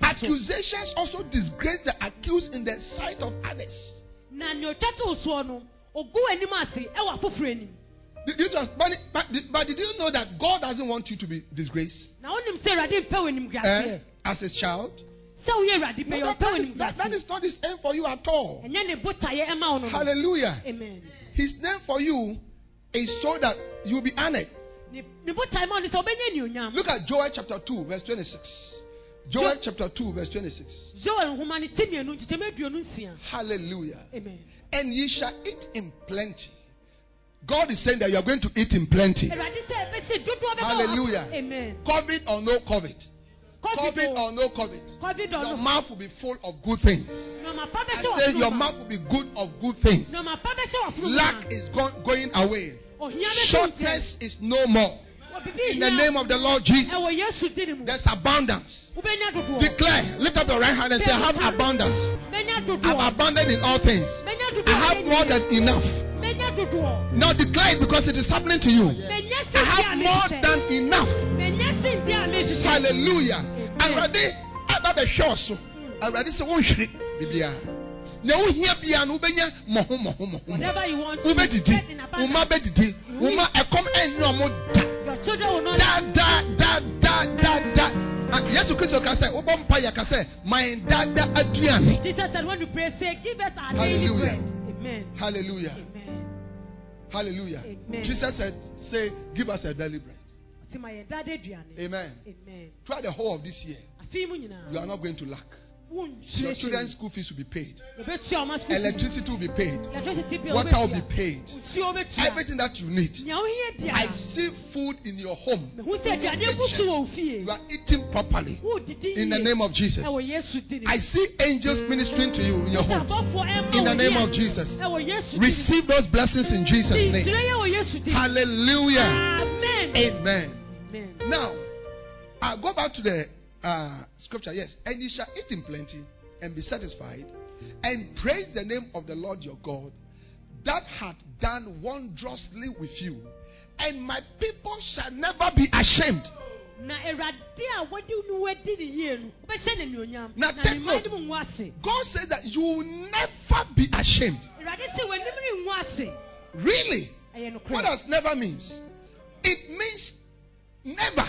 Accusations also disgrace the accused in the sight of others. Did you just, but, but, but did you know that God doesn't want you to be disgraced? Eh, as a child, So that, that, that is not his aim for you at all. Hallelujah. Amen. His name for you is so that you will be honored. Look at Joel chapter two, verse twenty-six. Joel jo- chapter two, verse twenty-six. Hallelujah. Amen. And ye shall eat in plenty. God is saying that you are going to eat in plenty. Hallelujah. Amen. COVID or no COVID. COVID, COVID or no COVID. COVID or your no. mouth will be full of good things. No, I say your mouth will be good of good things. No, lack is go- going away. Oh, shortness is no more. In the name of the Lord Jesus, there's abundance. Declare, lift up your right hand and say, I have abundance. I'm abundant in all things. I have more than enough. Now declare it because it is happening to you. I have more than enough. Hallelujah. I'm ready. I'm ready. I'm ready. I'm ready. Whatever you want to do, your children will not da, da, da, da, da, da. Jesus said, when you pray, say, give us our daily bread. Amen. Hallelujah. Amen. Hallelujah. Amen. Jesus said, say, give us our daily bread. Amen. Amen. Throughout the whole of this year, you are not going to lack. Your children's school fees will be paid. Electricity will be paid. Water will be paid. Everything that you need. I see food in your home. You are eating properly. In the name of Jesus. I see angels ministering to you in your home. In the name of Jesus. Receive those blessings in Jesus' name. Hallelujah. Amen. Amen. Now, I'll go back to the Uh, scripture, yes. And you shall eat in plenty and be satisfied, and praise the name of the Lord your God that hath done wondrously with you, and my people shall never be ashamed. Now take note, God said that you will never be ashamed. Really? What does never means? It means never.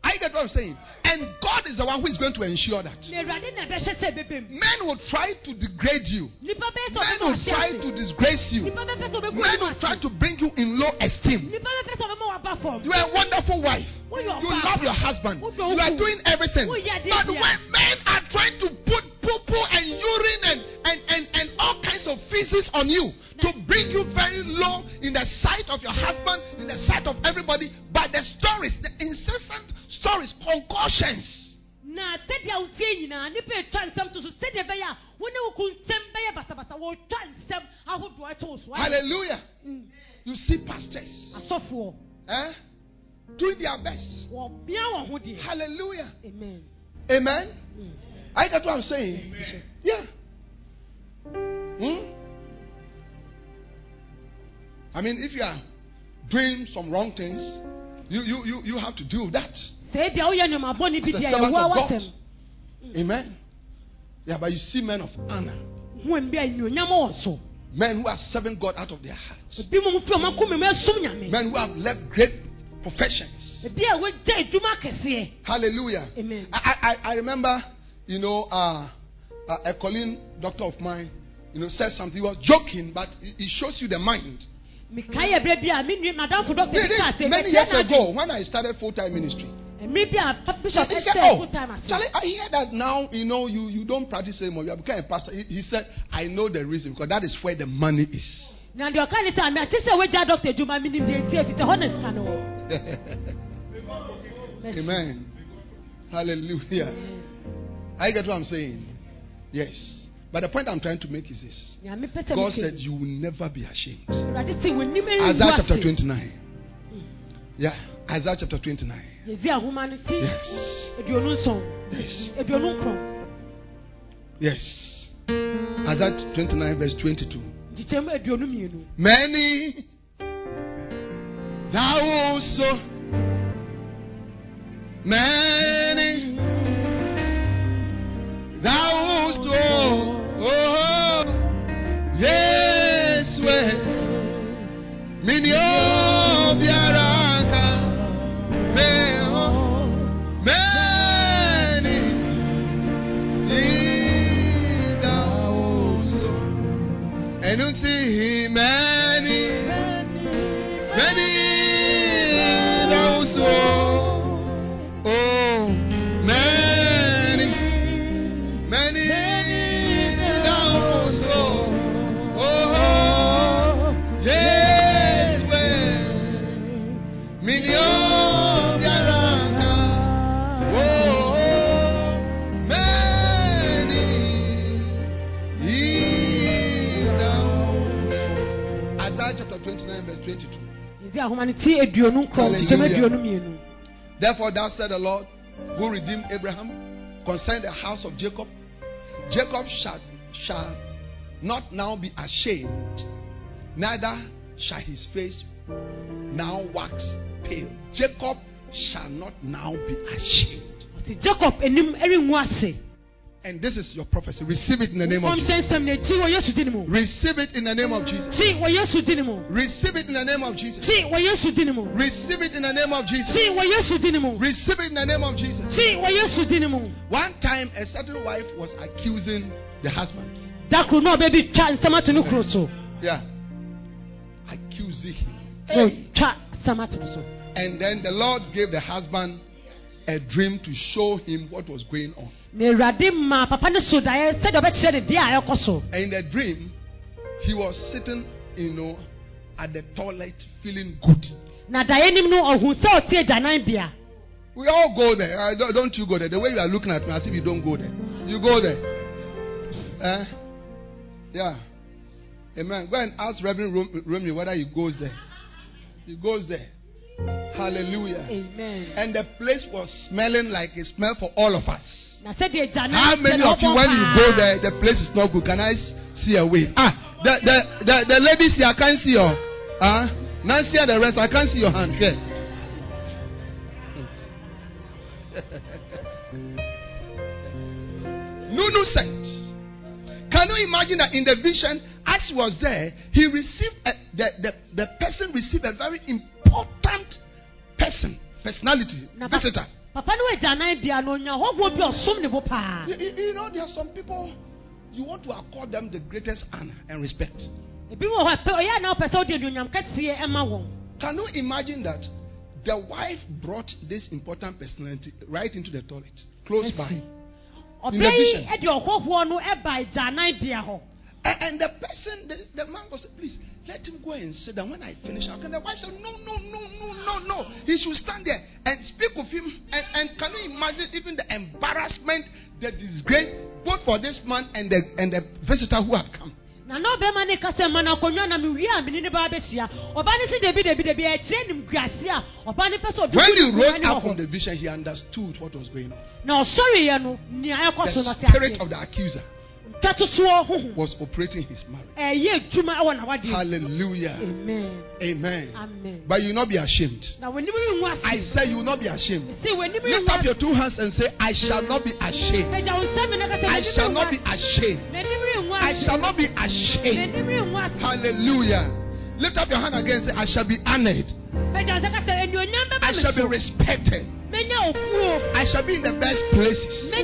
I get what I'm saying. And God is the one who is going to ensure that. Men will try to degrade you. Men will try to disgrace you. Men will try to bring you in low esteem. You are a wonderful wife. You love your husband. You are doing everything. But when men are trying to put poo-poo and urine and, and, and, and all kinds of feces on you to bring you very low in the sight of your husband, in the sight of everybody, but the stories, the incessant stories, concoctions. Hallelujah. Mm. You see pastors eh? doing their best. Hallelujah. Amen. Amen. Mm. I get what I'm saying. Amen. Yeah. Hmm? I mean, if you are doing some wrong things, you you you, you have to deal with that. As a servant of God. Amen. Yeah, but you see men of honor. Men who are serving God out of their hearts. Men who have left great professions. Hallelujah. Amen. I, I, I remember, you know, uh, uh, a colleague doctor of mine, you know, said something. He was joking, but it shows you the mind. Many years ago, when I started full-time ministry, maybe I said, oh, Charlie, I hear that now, you know, you, you don't practice anymore. You have become a pastor. He, he said, I know the reason, because that is where the money is. Amen. Hallelujah. I get what I'm saying. Yes. But the point I'm trying to make is this. God said you will never be ashamed. Isaiah chapter twenty-nine. Yeah. Isaiah chapter twenty-nine. Yes. Yes. Yes. Isaiah twenty-nine verse twenty-two. Many thou also many thou also oh, yes, way. Many of the Araka, may, oh, may. Hallelujah. Therefore thou said the Lord, who redeemed Abraham, concerning the house of Jacob, Jacob shall, shall not now be ashamed, neither shall his face now wax pale. Jacob shall not now be ashamed. And this is your prophecy. Receive it in the name of Jesus. Receive it in the name of Jesus. Receive it in the name of Jesus. Receive it in the name of Jesus. Receive it in the name of Jesus. One time a certain wife was accusing the husband. Yeah. Accusing him. Hey. And then the Lord gave the husband a dream to show him what was going on. In the dream, he was sitting, you know, at the toilet feeling good. We all go there. Uh, don't, don't you go there. The way you are looking at me, as if you don't go there. You go there. Uh, yeah. Amen. Go and ask Reverend Romeo whether he goes there. He goes there. Hallelujah. Amen. And the place was smelling like a smell for all of us. How many of you, when you go there, the place is not good? Can I see a wave? Ah, the the the, the ladies here, I can't see your ah. Uh, Nancy and the rest, I can't see your hand here. Nunu said, "Can you imagine that in the vision, as he was there, he received a, the, the the person received a very important person, personality, visitor." You, you know, there are some people you want to accord them the greatest honor and respect. Can you imagine that the wife brought this important personality right into the toilet, close by, in the vision? And the person, the, the man was saying, please, let him go and sit down. When I finish, I can. The wife said, no, no, no, no, no, no. He should stand there and speak with him. And, and can you imagine even the embarrassment, the disgrace, both for this man and the and the visitor who had come? When he rose up from the vision, he understood what was going on. No, sorry, the spirit of the accuser was operating his marriage. Hallelujah. Amen. Amen. Amen. But you will not be ashamed. I say you will not be ashamed. Lift up your two hands and say, I shall not be ashamed. I shall not be ashamed. I shall not be ashamed. Hallelujah. Lift up your hand again and say, I shall be honored. I shall be respected. I shall be in the best places. I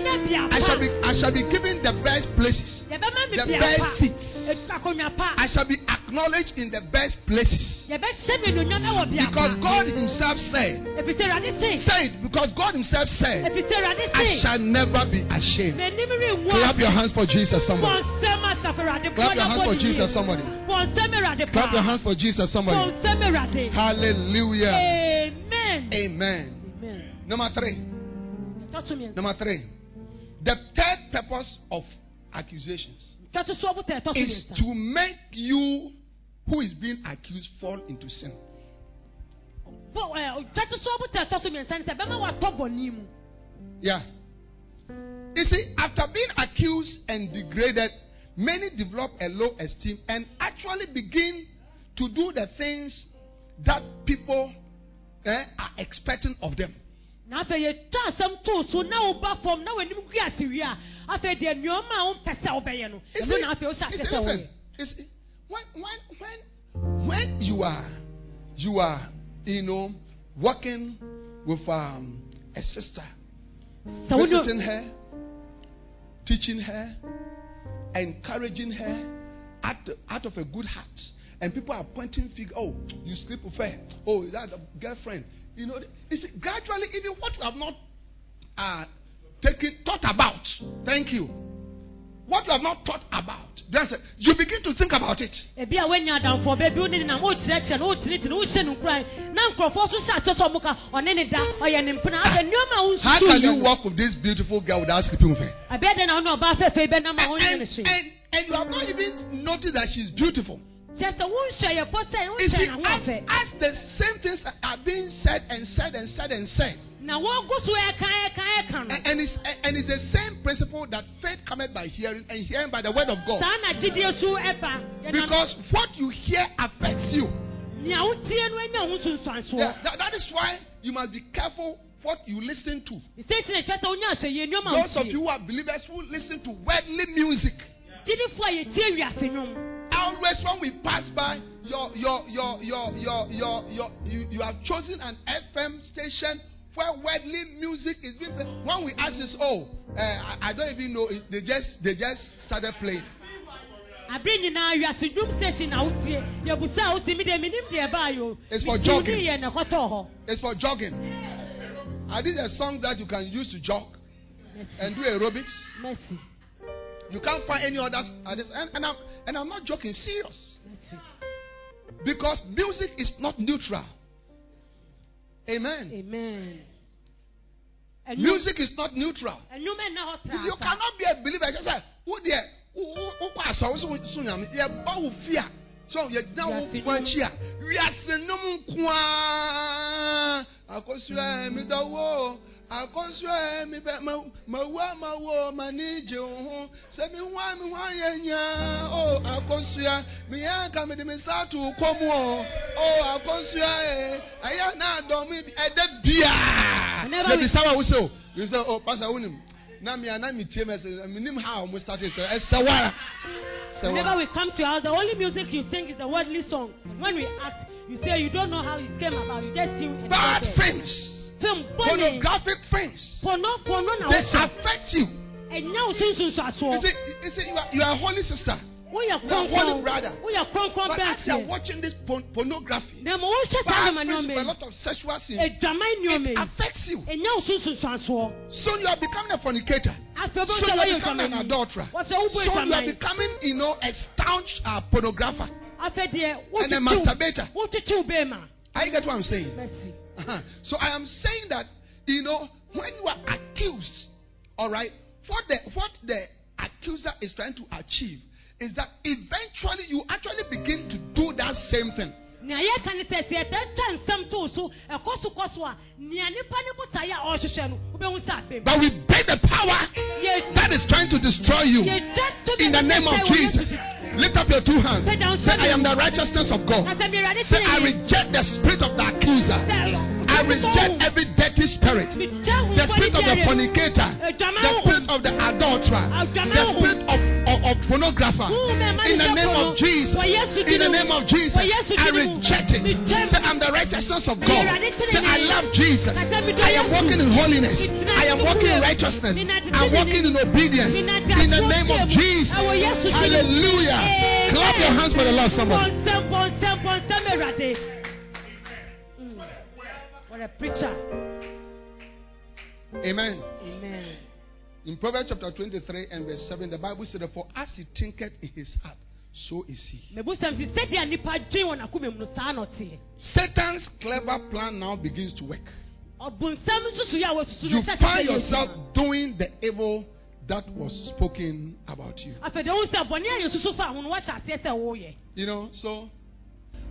shall be I shall be given the best places, the best seats. I shall be acknowledged in the best places. Because God himself said, say it, because God himself said, I shall never be ashamed. Clap your hands for Jesus, somebody. Clap your hands for Jesus, somebody. Clap your hands for Jesus, somebody. Hallelujah. Amen. Amen. Number three. Number three. The third purpose of accusations is to make you who is being accused fall into sin. Yeah. You see, after being accused and degraded, many develop a low esteem and actually begin to do the things that people eh, are expecting of them. After you toss some tools, so now back from now when you get Syria, after the new amount, Pessalbeyano, and then after you shut it away. When, when, when you are, you are, you know, working with um, a sister, so visiting her, teaching her, encouraging her out, out of a good heart, and people are pointing figure, oh, you sleep with her, oh, is that a girlfriend? You know, it's gradually, even what you have not uh, taken, thought about, thank you, What you have not thought about, that's it. You begin to think about it. How can you walk with this beautiful girl without sleeping with her? And, and, and you have not even noticed that she's beautiful. You see, as, as the same things are being said and said and said and said, And, and, it's, and it's the same principle that faith cometh by hearing, and hearing by the word of God. Because what you hear affects you. Yeah, that, that is why you must be careful what you listen to. Those of you who are believers who listen to worldly music. Always when we pass by, your, your, your, your, your, your, your, you, you have chosen an F M station where worldly music is being played. When we ask this, oh, uh, I, I don't even know. They just, they just started playing. It's for jogging. It's for jogging. Are these a song that you can use to jog and do aerobics? Mercy. You can't find any others. And, and, I'm, and I'm not joking. Serious. Because music is not neutral. Amen. Amen. And music you, is not neutral. And you, you cannot be a believer. Just say, "Who there? Who pass? Who so so nyam? Ye ba who fear? So ye now who quenchia? We are senum kwa. Akoswe mi dawo. Akoswe mi be ma ma wa ma wo manije ho. Se mi wa mi wa yenya. Oh akoswe mi yanka mi de mi satu komu o. Oh akoswe aya na do mi ede bia. Let me sawa uso. You say oh pastor unim. Na mi ana mi tie me say mi nim how we started say sawa. Whenever we come to your house, the only music you sing is a worldly song. When we ask, you say you don't know how it came about. You just sing. Bad things. Pornographic things. Porno, porno they affect you. You see, you, see, you, are, you are a holy sister. You are a holy brother. But as you are watching this porn, pornography, bad things with a lot of sexual sin, it affects you. Soon you are becoming a fornicator. Soon you are becoming an adulterer. Soon you are becoming, you know, a staunch uh, pornographer and a masturbator. I get what I'm saying. Mercy. Uh-huh. So I am saying that, you know, when you are accused, all right, what the what the accuser is trying to achieve is that eventually you actually begin to do that same thing. But we break the power that is trying to destroy you in the name of Jesus. Lift up your two hands. Say, I am the righteousness of God. Say, I reject the spirit of the accuser. I reject every dirty spirit. The spirit of the fornicator. The spirit of the adulterer. The spirit of, of, of pornographer. In the name of Jesus. In the name of Jesus. I reject it. Say, I am the righteousness of God. Say, I love Jesus. I am walking in holiness. I am walking in righteousness. I am walking in obedience. In the name of Jesus. Hallelujah. Amen. Clap your hands for the Lord, somebody. Mm. What a preacher. Amen. Amen. In Proverbs chapter twenty-three and verse seven, the Bible said, "For as he thinketh in his heart, so is he." Satan's clever plan now begins to work. You find yourself doing the evil that was spoken about you. You know, so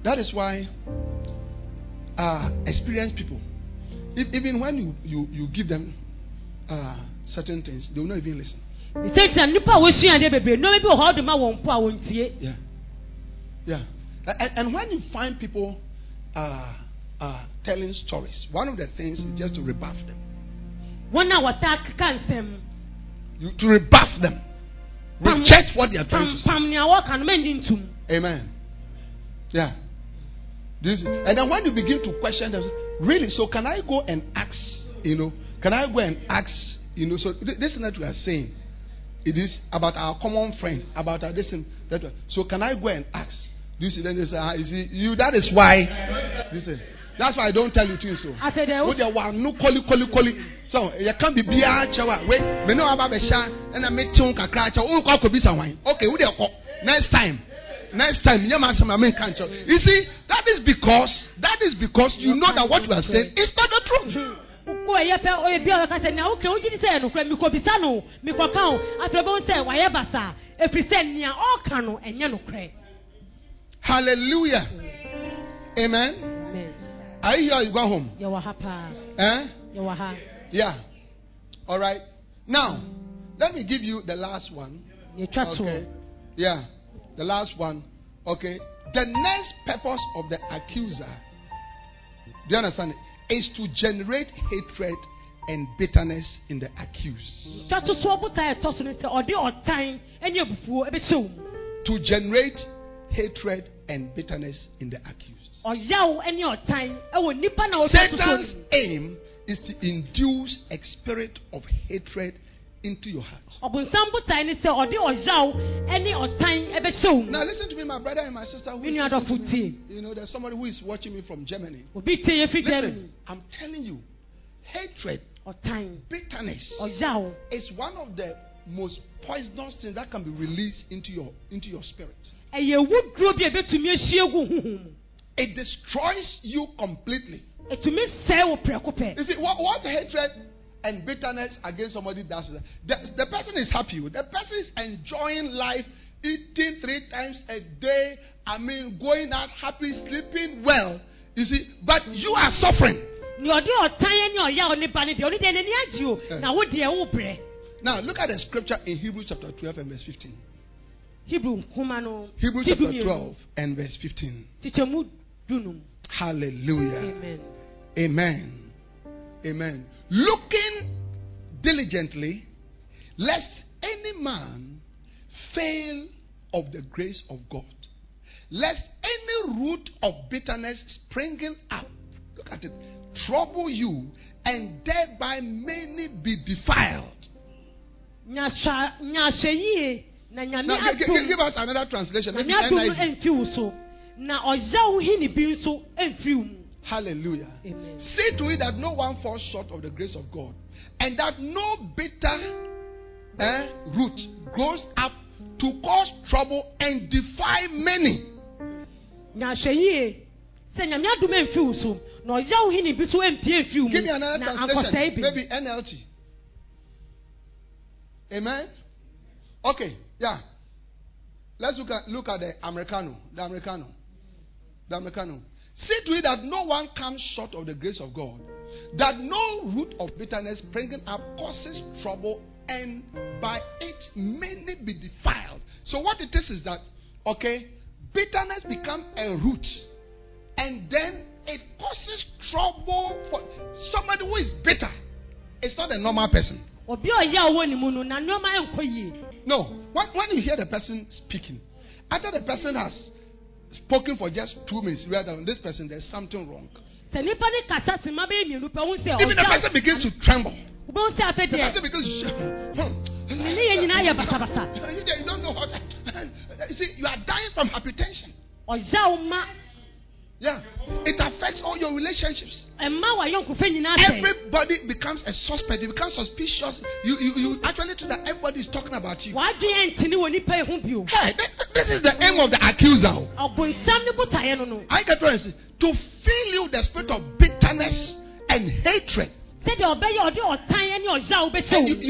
that is why uh, experienced people, if, even when you, you, you give them uh, certain things, they will not even listen. Yeah. Yeah. And, and when you find people uh, uh, telling stories, one of the things is just to rebuff them. You, to rebuff them. Reject what they are trying to say. Amen. Yeah. This, and then when you begin to question them, really, so can I go and ask, you know, can I go and ask, you know, so th- this is what we are saying. It is about our common friend, about our this and that. So can I go and ask? You see, then they say, ah, you see, you, that is why. You see, That's why I don't tell you things. So, there were no coli coli coli. So you can't be beer chawa. Wait, me no ababesha. And I make chunka cracha. Oh, I could be someone. Okay, who they call next time? Next time, you see, that is because that is because you know that what you are saying is not the truth. Hallelujah. Amen. Are you here? You go home. Eh? Yeah. All right. Now, let me give you the last one. Okay. Yeah. The last one, okay. The next purpose of the accuser, do you understand it, is to generate hatred and bitterness in the accused. To generate hatred and bitterness in the accused. Satan's aim is to induce a spirit of hatred into your heart. Now listen to me, my brother and my sister. Who is me, you know, there's somebody who is watching me from Germany. Listen, I'm telling you, hatred, bitterness, is one of the most poisonous things that can be released into your into your spirit. It destroys you completely. You see, what, what hatred and bitterness against somebody does that. The, the person is happy. The person is enjoying life, eating three times a day. I mean, going out happy, sleeping well. You see, but you are suffering. Now look at the scripture in Hebrews chapter twelve and verse fifteen. Hebrew, Hebrews chapter twelve and verse fifteen. Hallelujah. Amen. Amen. Amen. Looking diligently, lest any man fail of the grace of God, lest any root of bitterness springing up, look at it, trouble you, and thereby many be defiled. Now, give, give, give us another translation. Maybe N I V. Hallelujah. Amen. See to it that no one falls short of the grace of God, and that no bitter eh, root grows up to cause trouble and defile many. Give me another translation. Maybe N L T. Amen? Okay, yeah. Let's look at, look at the Americano. The Americano. The Americano. See to it that no one comes short of the grace of God, that no root of bitterness springing up causes trouble, and by it many be defiled. So what it is is that, okay, bitterness becomes a root, and then it causes trouble for somebody who is bitter. It's not a normal person. No, when, when you hear the person speaking, after the person has spoken for just two minutes, rather on this person, there's something wrong. Even the person begins to tremble. The person begins to you don't know how that. You see, you are dying from hypertension. Yeah. It affects all your relationships. Everybody becomes a suspect. It becomes suspicious. You you, you actually think that everybody is talking about you. Hey, this is the aim of the accuser. I get what I say. To fill you the spirit of bitterness and hatred. And you,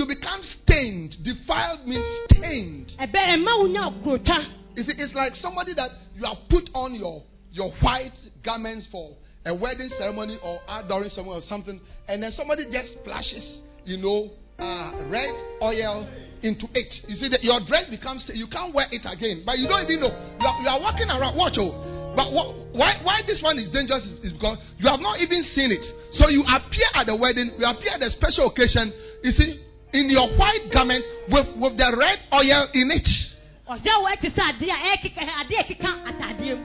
you become stained. Defiled means stained. It's, it's like somebody that you have put on your your white garments for a wedding ceremony or adoring someone or something, and then somebody just splashes, you know, uh, red oil into it. You see that your dress becomes, you can't wear it again, but you don't even know. You are, you are walking around, watch oh, but wh- why why this one is dangerous is, is because you have not even seen it. So you appear at the wedding, you appear at a special occasion, you see, in your white garment with, with the red oil in it. Hallelujah. Amen.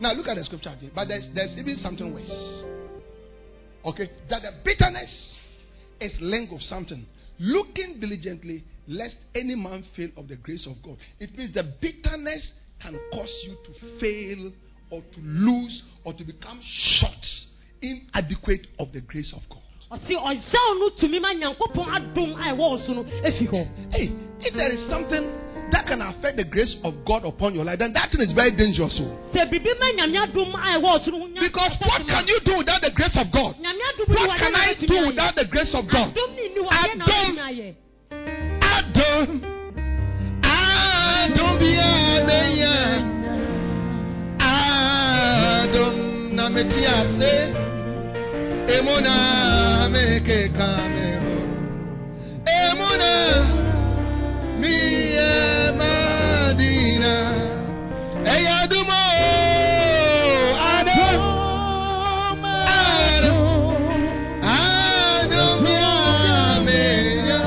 Now look at the scripture again. But there's, there's even something worse. Okay? That the bitterness is linked with something. looking diligently, lest any man fail of the grace of God. It means the bitterness can cause you to fail or to lose or to become short, inadequate of the grace of God. Hey, if there is something that can affect the grace of God upon your life, then that thing is very dangerous. Because what can you do without the grace of God? What can I do without the grace of God? Adam, Adam, Adam, Adam, Adam, Adam, Emona meke kameho. Emona miye madina. Eyadumo Adam. Adam. Adam yameya.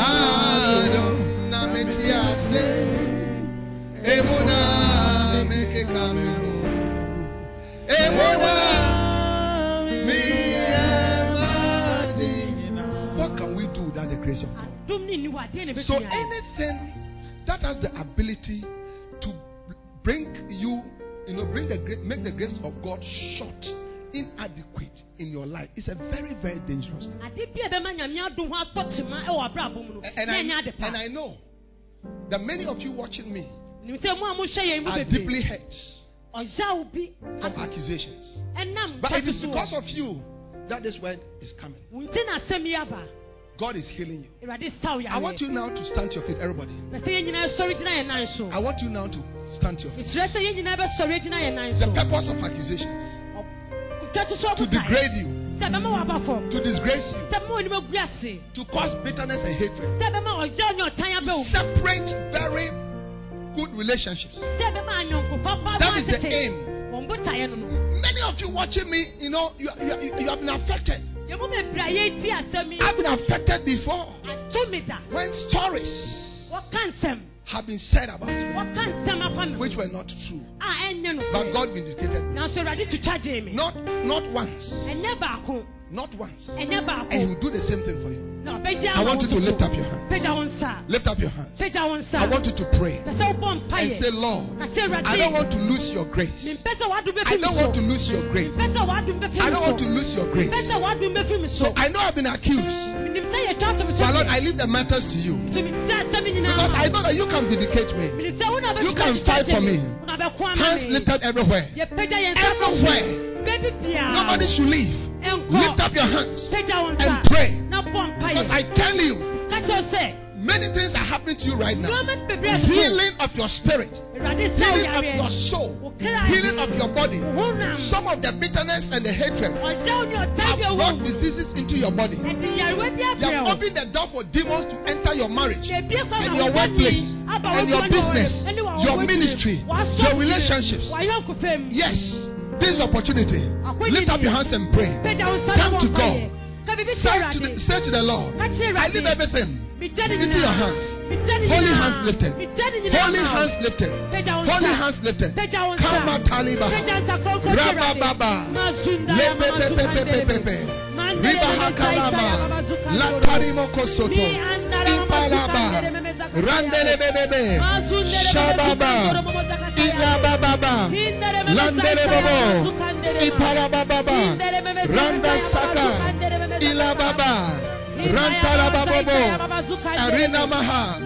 Adam nametiase. Emona meke kameho. Emona. What can we do without the grace of God? So anything that has the ability to bring you, you know, bring the make the grace of God short, inadequate in your life, is a very, very dangerous thing. And I, and I know that many of you watching me are deeply hurt from accusations. But it is because of you that this word is coming. God is healing you. I want you now to stand to your feet, everybody. I want you now to stand to your feet. The purpose of accusations to degrade you, to disgrace you, to cause bitterness and hatred, to separate very good relationships. That is the aim. Many of you watching me, you know, you, you, you have been affected. I've been affected before. When stories have been said about me, which were not true, but God vindicated me. Not, not once. Not once. And He will do the same thing for you. I want you to lift up your hands. Lift up your hands. I want you to pray and say, Lord, I don't want to lose your grace. I don't want to lose your grace. I don't want to lose your grace. So I know I've been accused, but Lord, I leave the matters to you, because I know that you can vindicate me. You can fight for me. Hands lifted everywhere. Everywhere. Nobody should leave. Lift up your hands and pray. Because I tell you, many things are happening to you right now. Healing of your spirit, healing of your soul, healing of your body. Some of the bitterness and the hatred have brought diseases into your body. You have opened the door for demons to enter your marriage and your workplace and your business, your ministry, your relationships. Yes. This opportunity, lift up your hands and pray. Come to God. Say to the, say to the Lord, I leave everything into your hands. Holy hands lifted. Holy hands lifted. Holy hands lifted. Kama taliba. Rabba baba. Lepe pepe pepe pepe. Riba hakalaba. Latarimo kosoto. Impalaba. Randele bebebe. Shababa. Ilaba baba. Landele bobo. Ipalaba baba. Randa saka. Ilaba baba. Rantala babobo, Arena maha,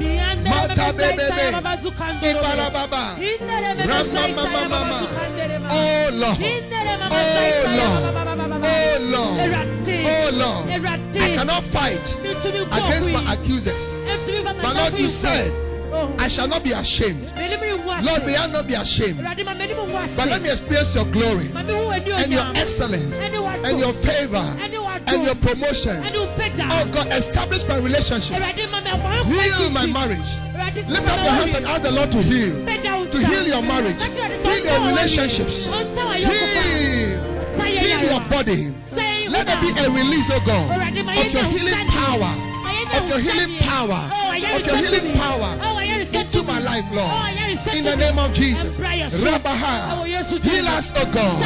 Mata bebebe, Ipala baba, Rama mama mama. Oh Lord, oh Lord, oh Lord, oh Lord. I cannot fight against my accusers, but Lord, you said, I shall not be ashamed. Lord, may I not be ashamed, but let me experience your glory and your excellence and your favor and your promotion. Oh God, establish my relationship. Heal my marriage. Lift up your hands and ask the Lord to heal. To heal your marriage. Heal your relationships. Heal. Heal your body. Let there be a release, oh God, of your healing power. Of your healing power. Of your healing power. Into my life, Lord. In the name of Jesus. Rabbaha. Heal us, oh God.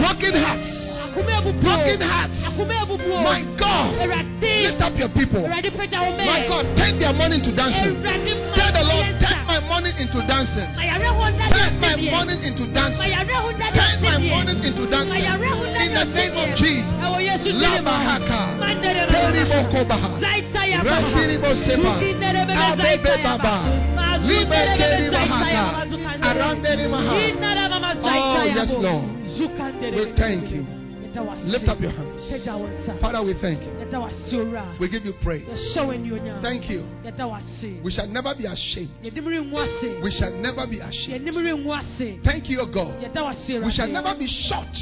Broken hearts. broken hearts. My God, lift up your people. My God, turn their money into dancing. Tell the Lord, turn my money into dancing. Turn my money into dancing. Turn my money into dancing. In the name of Jesus. Labahaka. Teribokobaha. Retiriboseba. Abebebaba. Oh, yes, Lord. We thank you. Lift up your hands. Father, we thank you. We give you praise. Thank you. We shall never be ashamed. We shall never be ashamed. Thank you, O God. We shall never be short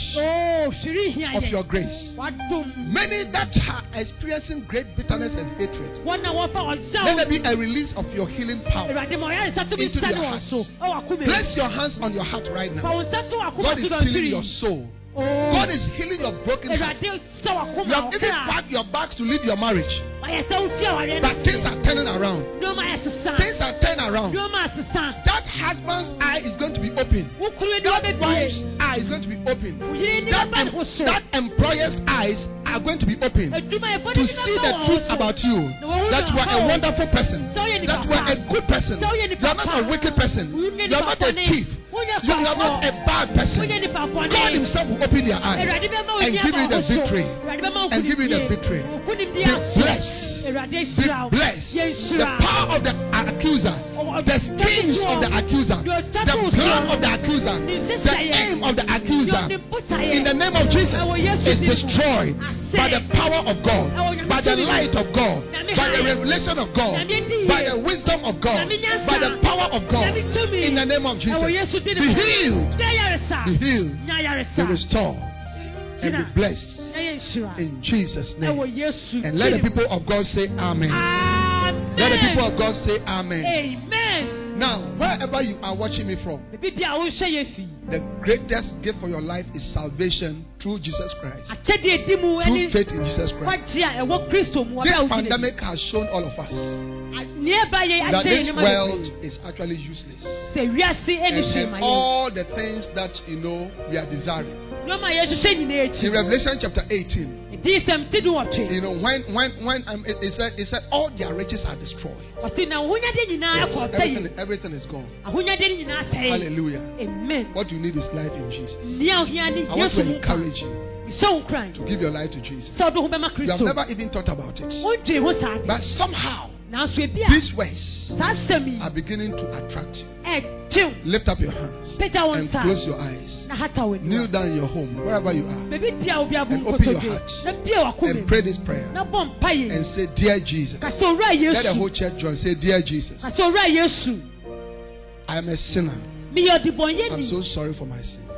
of your grace. Many that are experiencing great bitterness and hatred, let there be a release of your healing power into their hearts. Place your hands on your heart right now. God is healing your soul. Oh. God is healing your broken heart. You have even packed your bags to leave your marriage, but things are turning around. Things are turning around. That husband's eye is going to be open. That wife's eye is going to be open. That, em- that employer's eyes are going to be open to see the truth about you. That you are a wonderful person. That you are a good person. You are not a wicked person. You are not a thief. You are not a bad person. God Himself will open your eyes and give you the victory. And give you the victory. Be blessed. Be blessed. The power of the accuser, the schemes of the accuser, the plan of the accuser, the aim of the accuser, in the name of Jesus, is destroyed by the power of God, by the light of God, by the revelation of God, by the wisdom of God, by the power of God, in the name of Jesus. Be healed, be healed, be restored, and be blessed, in Jesus' name. And let the people of God say amen. Amen. Let the people of God say amen. Amen. Now, wherever you are watching me from, the greatest gift for your life is salvation through Jesus Christ. Through faith in Jesus Christ. This pandemic has shown all of us that this world is actually useless. And, and all the things that you know we are desiring. In Revelation chapter eighteen, you know, when when when um, it, it, said, it said all their riches are destroyed. Yes, everything, everything is gone. Hallelujah. Amen. What you need is life in Jesus. I want to encourage you to give your life to Jesus. You have never even thought about it, but somehow these words are beginning to attract you. Lift up your hands and close your eyes. Kneel down in your home, wherever you are, and open your heart and pray this prayer and say, Dear Jesus. Let the whole church join. Say, Dear Jesus, I am a sinner. I'm so sorry for my sins.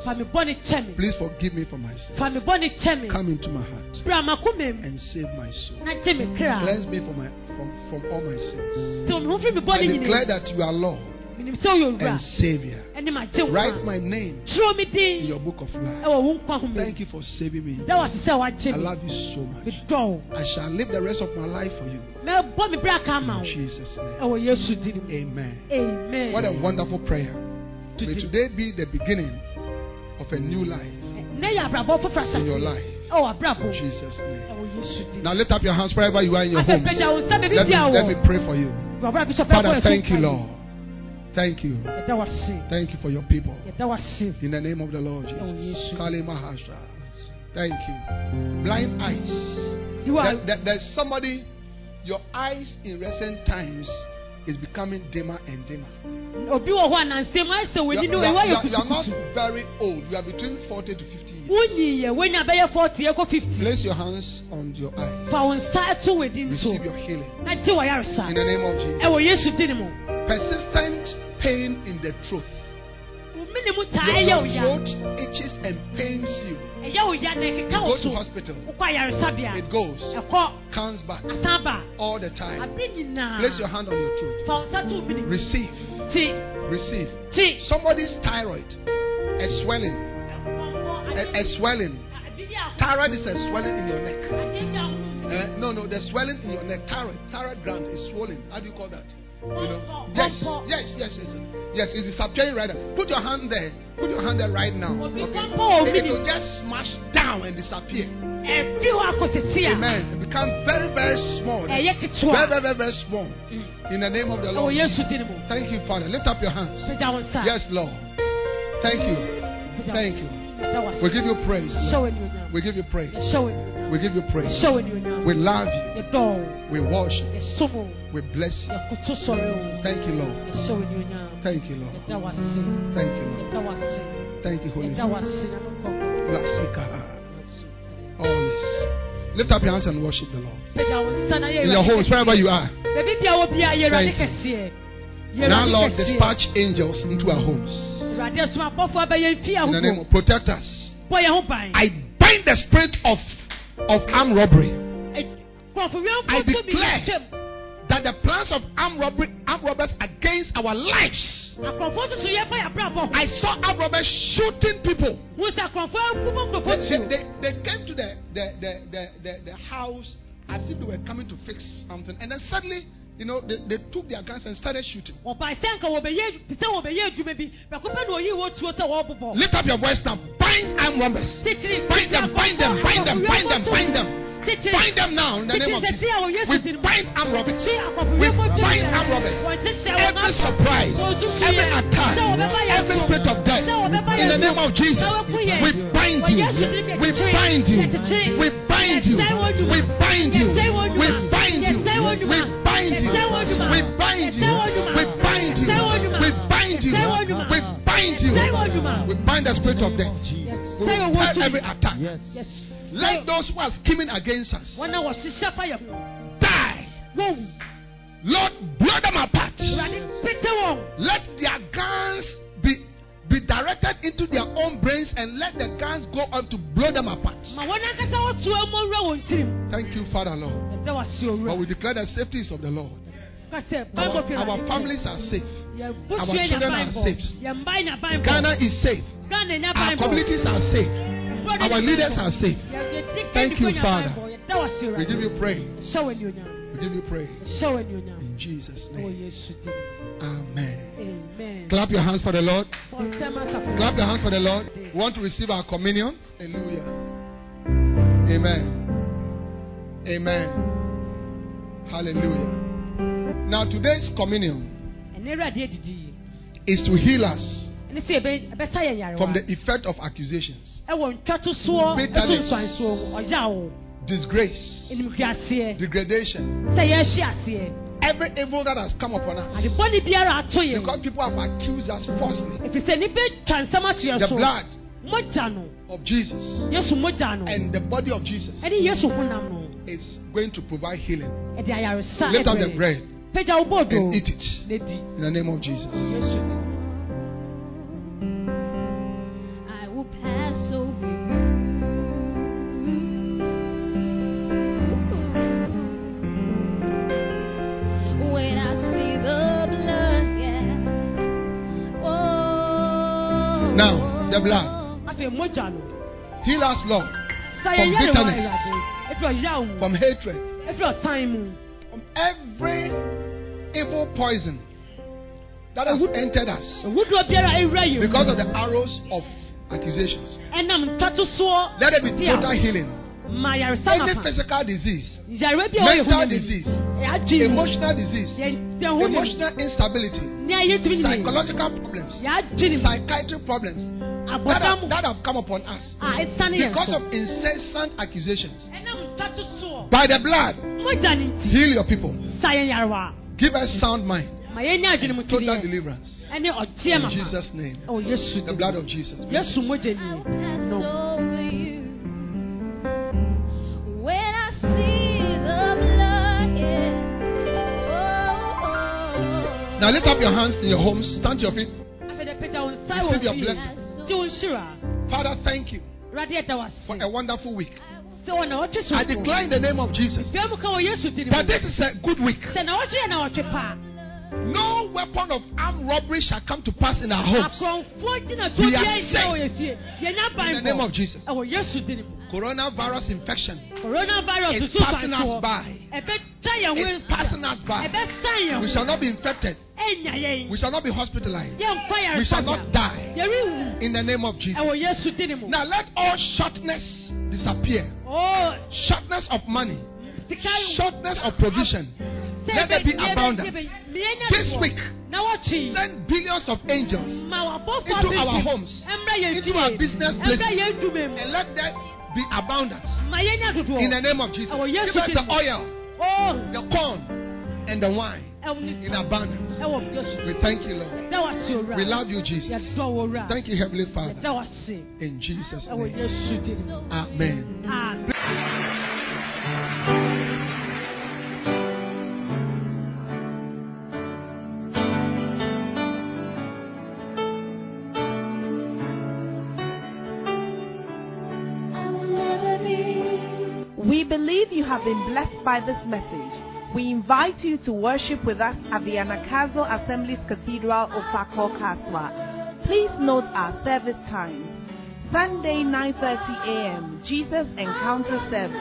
Please forgive me for my sins. Come into my heart and save my soul. Cleanse me from, my, from, from all my sins. I declare that you are Lord and Savior. Write my name in your book of life. Thank you for saving me. I love you so much. I shall live the rest of my life for you. In Jesus' name. Amen. Amen. What a wonderful prayer. May today be the beginning of a new life in your life. In Jesus' name. Now lift up your hands wherever you are in your homes. Let me, let me pray for you. Father, thank you, Lord. Thank you. Thank you for your people. In the name of the Lord Jesus. Thank you. Blind eyes. There, there, there's somebody, your eyes in recent times is becoming dimmer and dimmer. You are, you, are, you, are, you are not very old. You are between forty to fifty years. Place your hands on your eyes. Receive your healing. In the name of Jesus. Persistent pain in the throat. Your, your throat itches and pains you. You go to hospital. It goes. Comes back. All the time. Place your hand on your throat. Receive. Receive. Somebody's thyroid. A swelling. A, a swelling. Thyroid is a swelling in your neck. Uh, no, no, the swelling in your neck. Thyroid. Thyroid gland is swollen. How do you call that? You know? Yes, yes, yes, yes. Yes, it is appearing right now. Put your hand there. Put your hand there right now. Okay. It will just smash down and disappear. Amen. It becomes very, very small. Very, very, very, very small. In the name of the Lord. Thank you, Father. Lift up your hands. Yes, Lord. Thank you. Thank you. We give you praise. We give you praise. We give you praise. We love you. We worship. We bless you. Thank you, Lord. Thank you, Lord. Thank you, Lord. Thank you, Holy Spirit. Always. Lift up your hands and worship the Lord. In your homes, wherever you are. Now, Lord, dispatch angels into our homes. In the name of protect us. I bind the spirit of of armed robbery. I declare that the plans of armed robbery, armed robbers against our lives. I saw armed robbers shooting people. They, they, they came to the the, the, the, the the house as if they were coming to fix something, and then suddenly, you know, they, they took their guns and started shooting. Lift up your voice now. Bind armed robbers. Bind them, bind them, bind them, bind them, bind them. Bind them now in the name of Jesus. We bind armed robbers. We bind armed robbers. Every surprise, every attack, every spirit of death. In the name of Jesus, we bind you. We bind you. We bind you. We bind you. We bind you. We bind you. We bind you. We bind you. We bind you. We bind you. We bind the spirit of death. We repel every attack. Let those who are scheming against us die. Lord, blow them apart. Let their guns be be directed into their own brains, and let the guns go up to blow them apart. Thank you, Father Lord. But we declare that safety is of the Lord. Our, our families are safe. Our children are safe. Ghana is safe. Our communities are safe. Our leaders are safe. Thank you, Father. We give you praise. We give you praise. In Jesus' name. Amen. Amen. Clap your hands for the Lord. Clap your hands for the Lord. We want to receive our communion. Hallelujah. Amen. Amen. Hallelujah. Now, today's communion is to heal us from the effect of accusations, bitterness, disgrace, degradation, every evil that has come upon us, because people have accused us falsely. The blood of Jesus and the body of Jesus is going to provide healing. Lift up the bread and eat it in the name of Jesus. Now, the blood. Heal us, Lord, from bitterness, from hatred, from every evil poison that has entered us because of the arrows of accusations. Let it be total healing. Any physical disease, mental disease, emotional disease, emotional instability, psychological problems, psychiatric problems that have, that have come upon us because of incessant accusations. By the blood, heal your people. Give us sound mind. Total deliverance. In Jesus' name. The blood of Jesus. Now lift up your hands in your homes. Stand to your feet. Receive your blessing. Father, thank you for a wonderful week. I declare in the name of Jesus that this is a good week. No weapon of armed robbery shall come to pass in our homes. We are safe in the name of Jesus. Coronavirus infection Coronavirus is passing us by. It passes us by. We shall not be infected. We shall not be hospitalized. We shall not die. In the name of Jesus. Now let all shortness disappear. Shortness of money. Shortness of provision. Let there be abundance. This week, send billions of angels into our homes, into our business places, and let there be abundance. In the name of Jesus. Give us the oil, the corn, and the wine in abundance. We thank you, Lord. We love you, Jesus. Thank you, Heavenly Father. In Jesus' name. Amen. Amen. Believe you have been blessed by this message. We invite you to worship with us at the Anagkazo Assemblies Cathedral of Pako Kaswa. Please note our service times: Sunday nine thirty a m Jesus Encounter Service.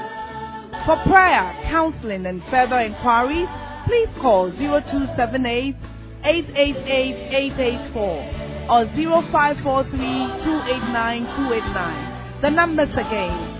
For prayer, counseling, and further inquiries, please call zero two seven eight, eight eight eight, eight eight four or zero five four three, two eight nine, two eight nine. The numbers again: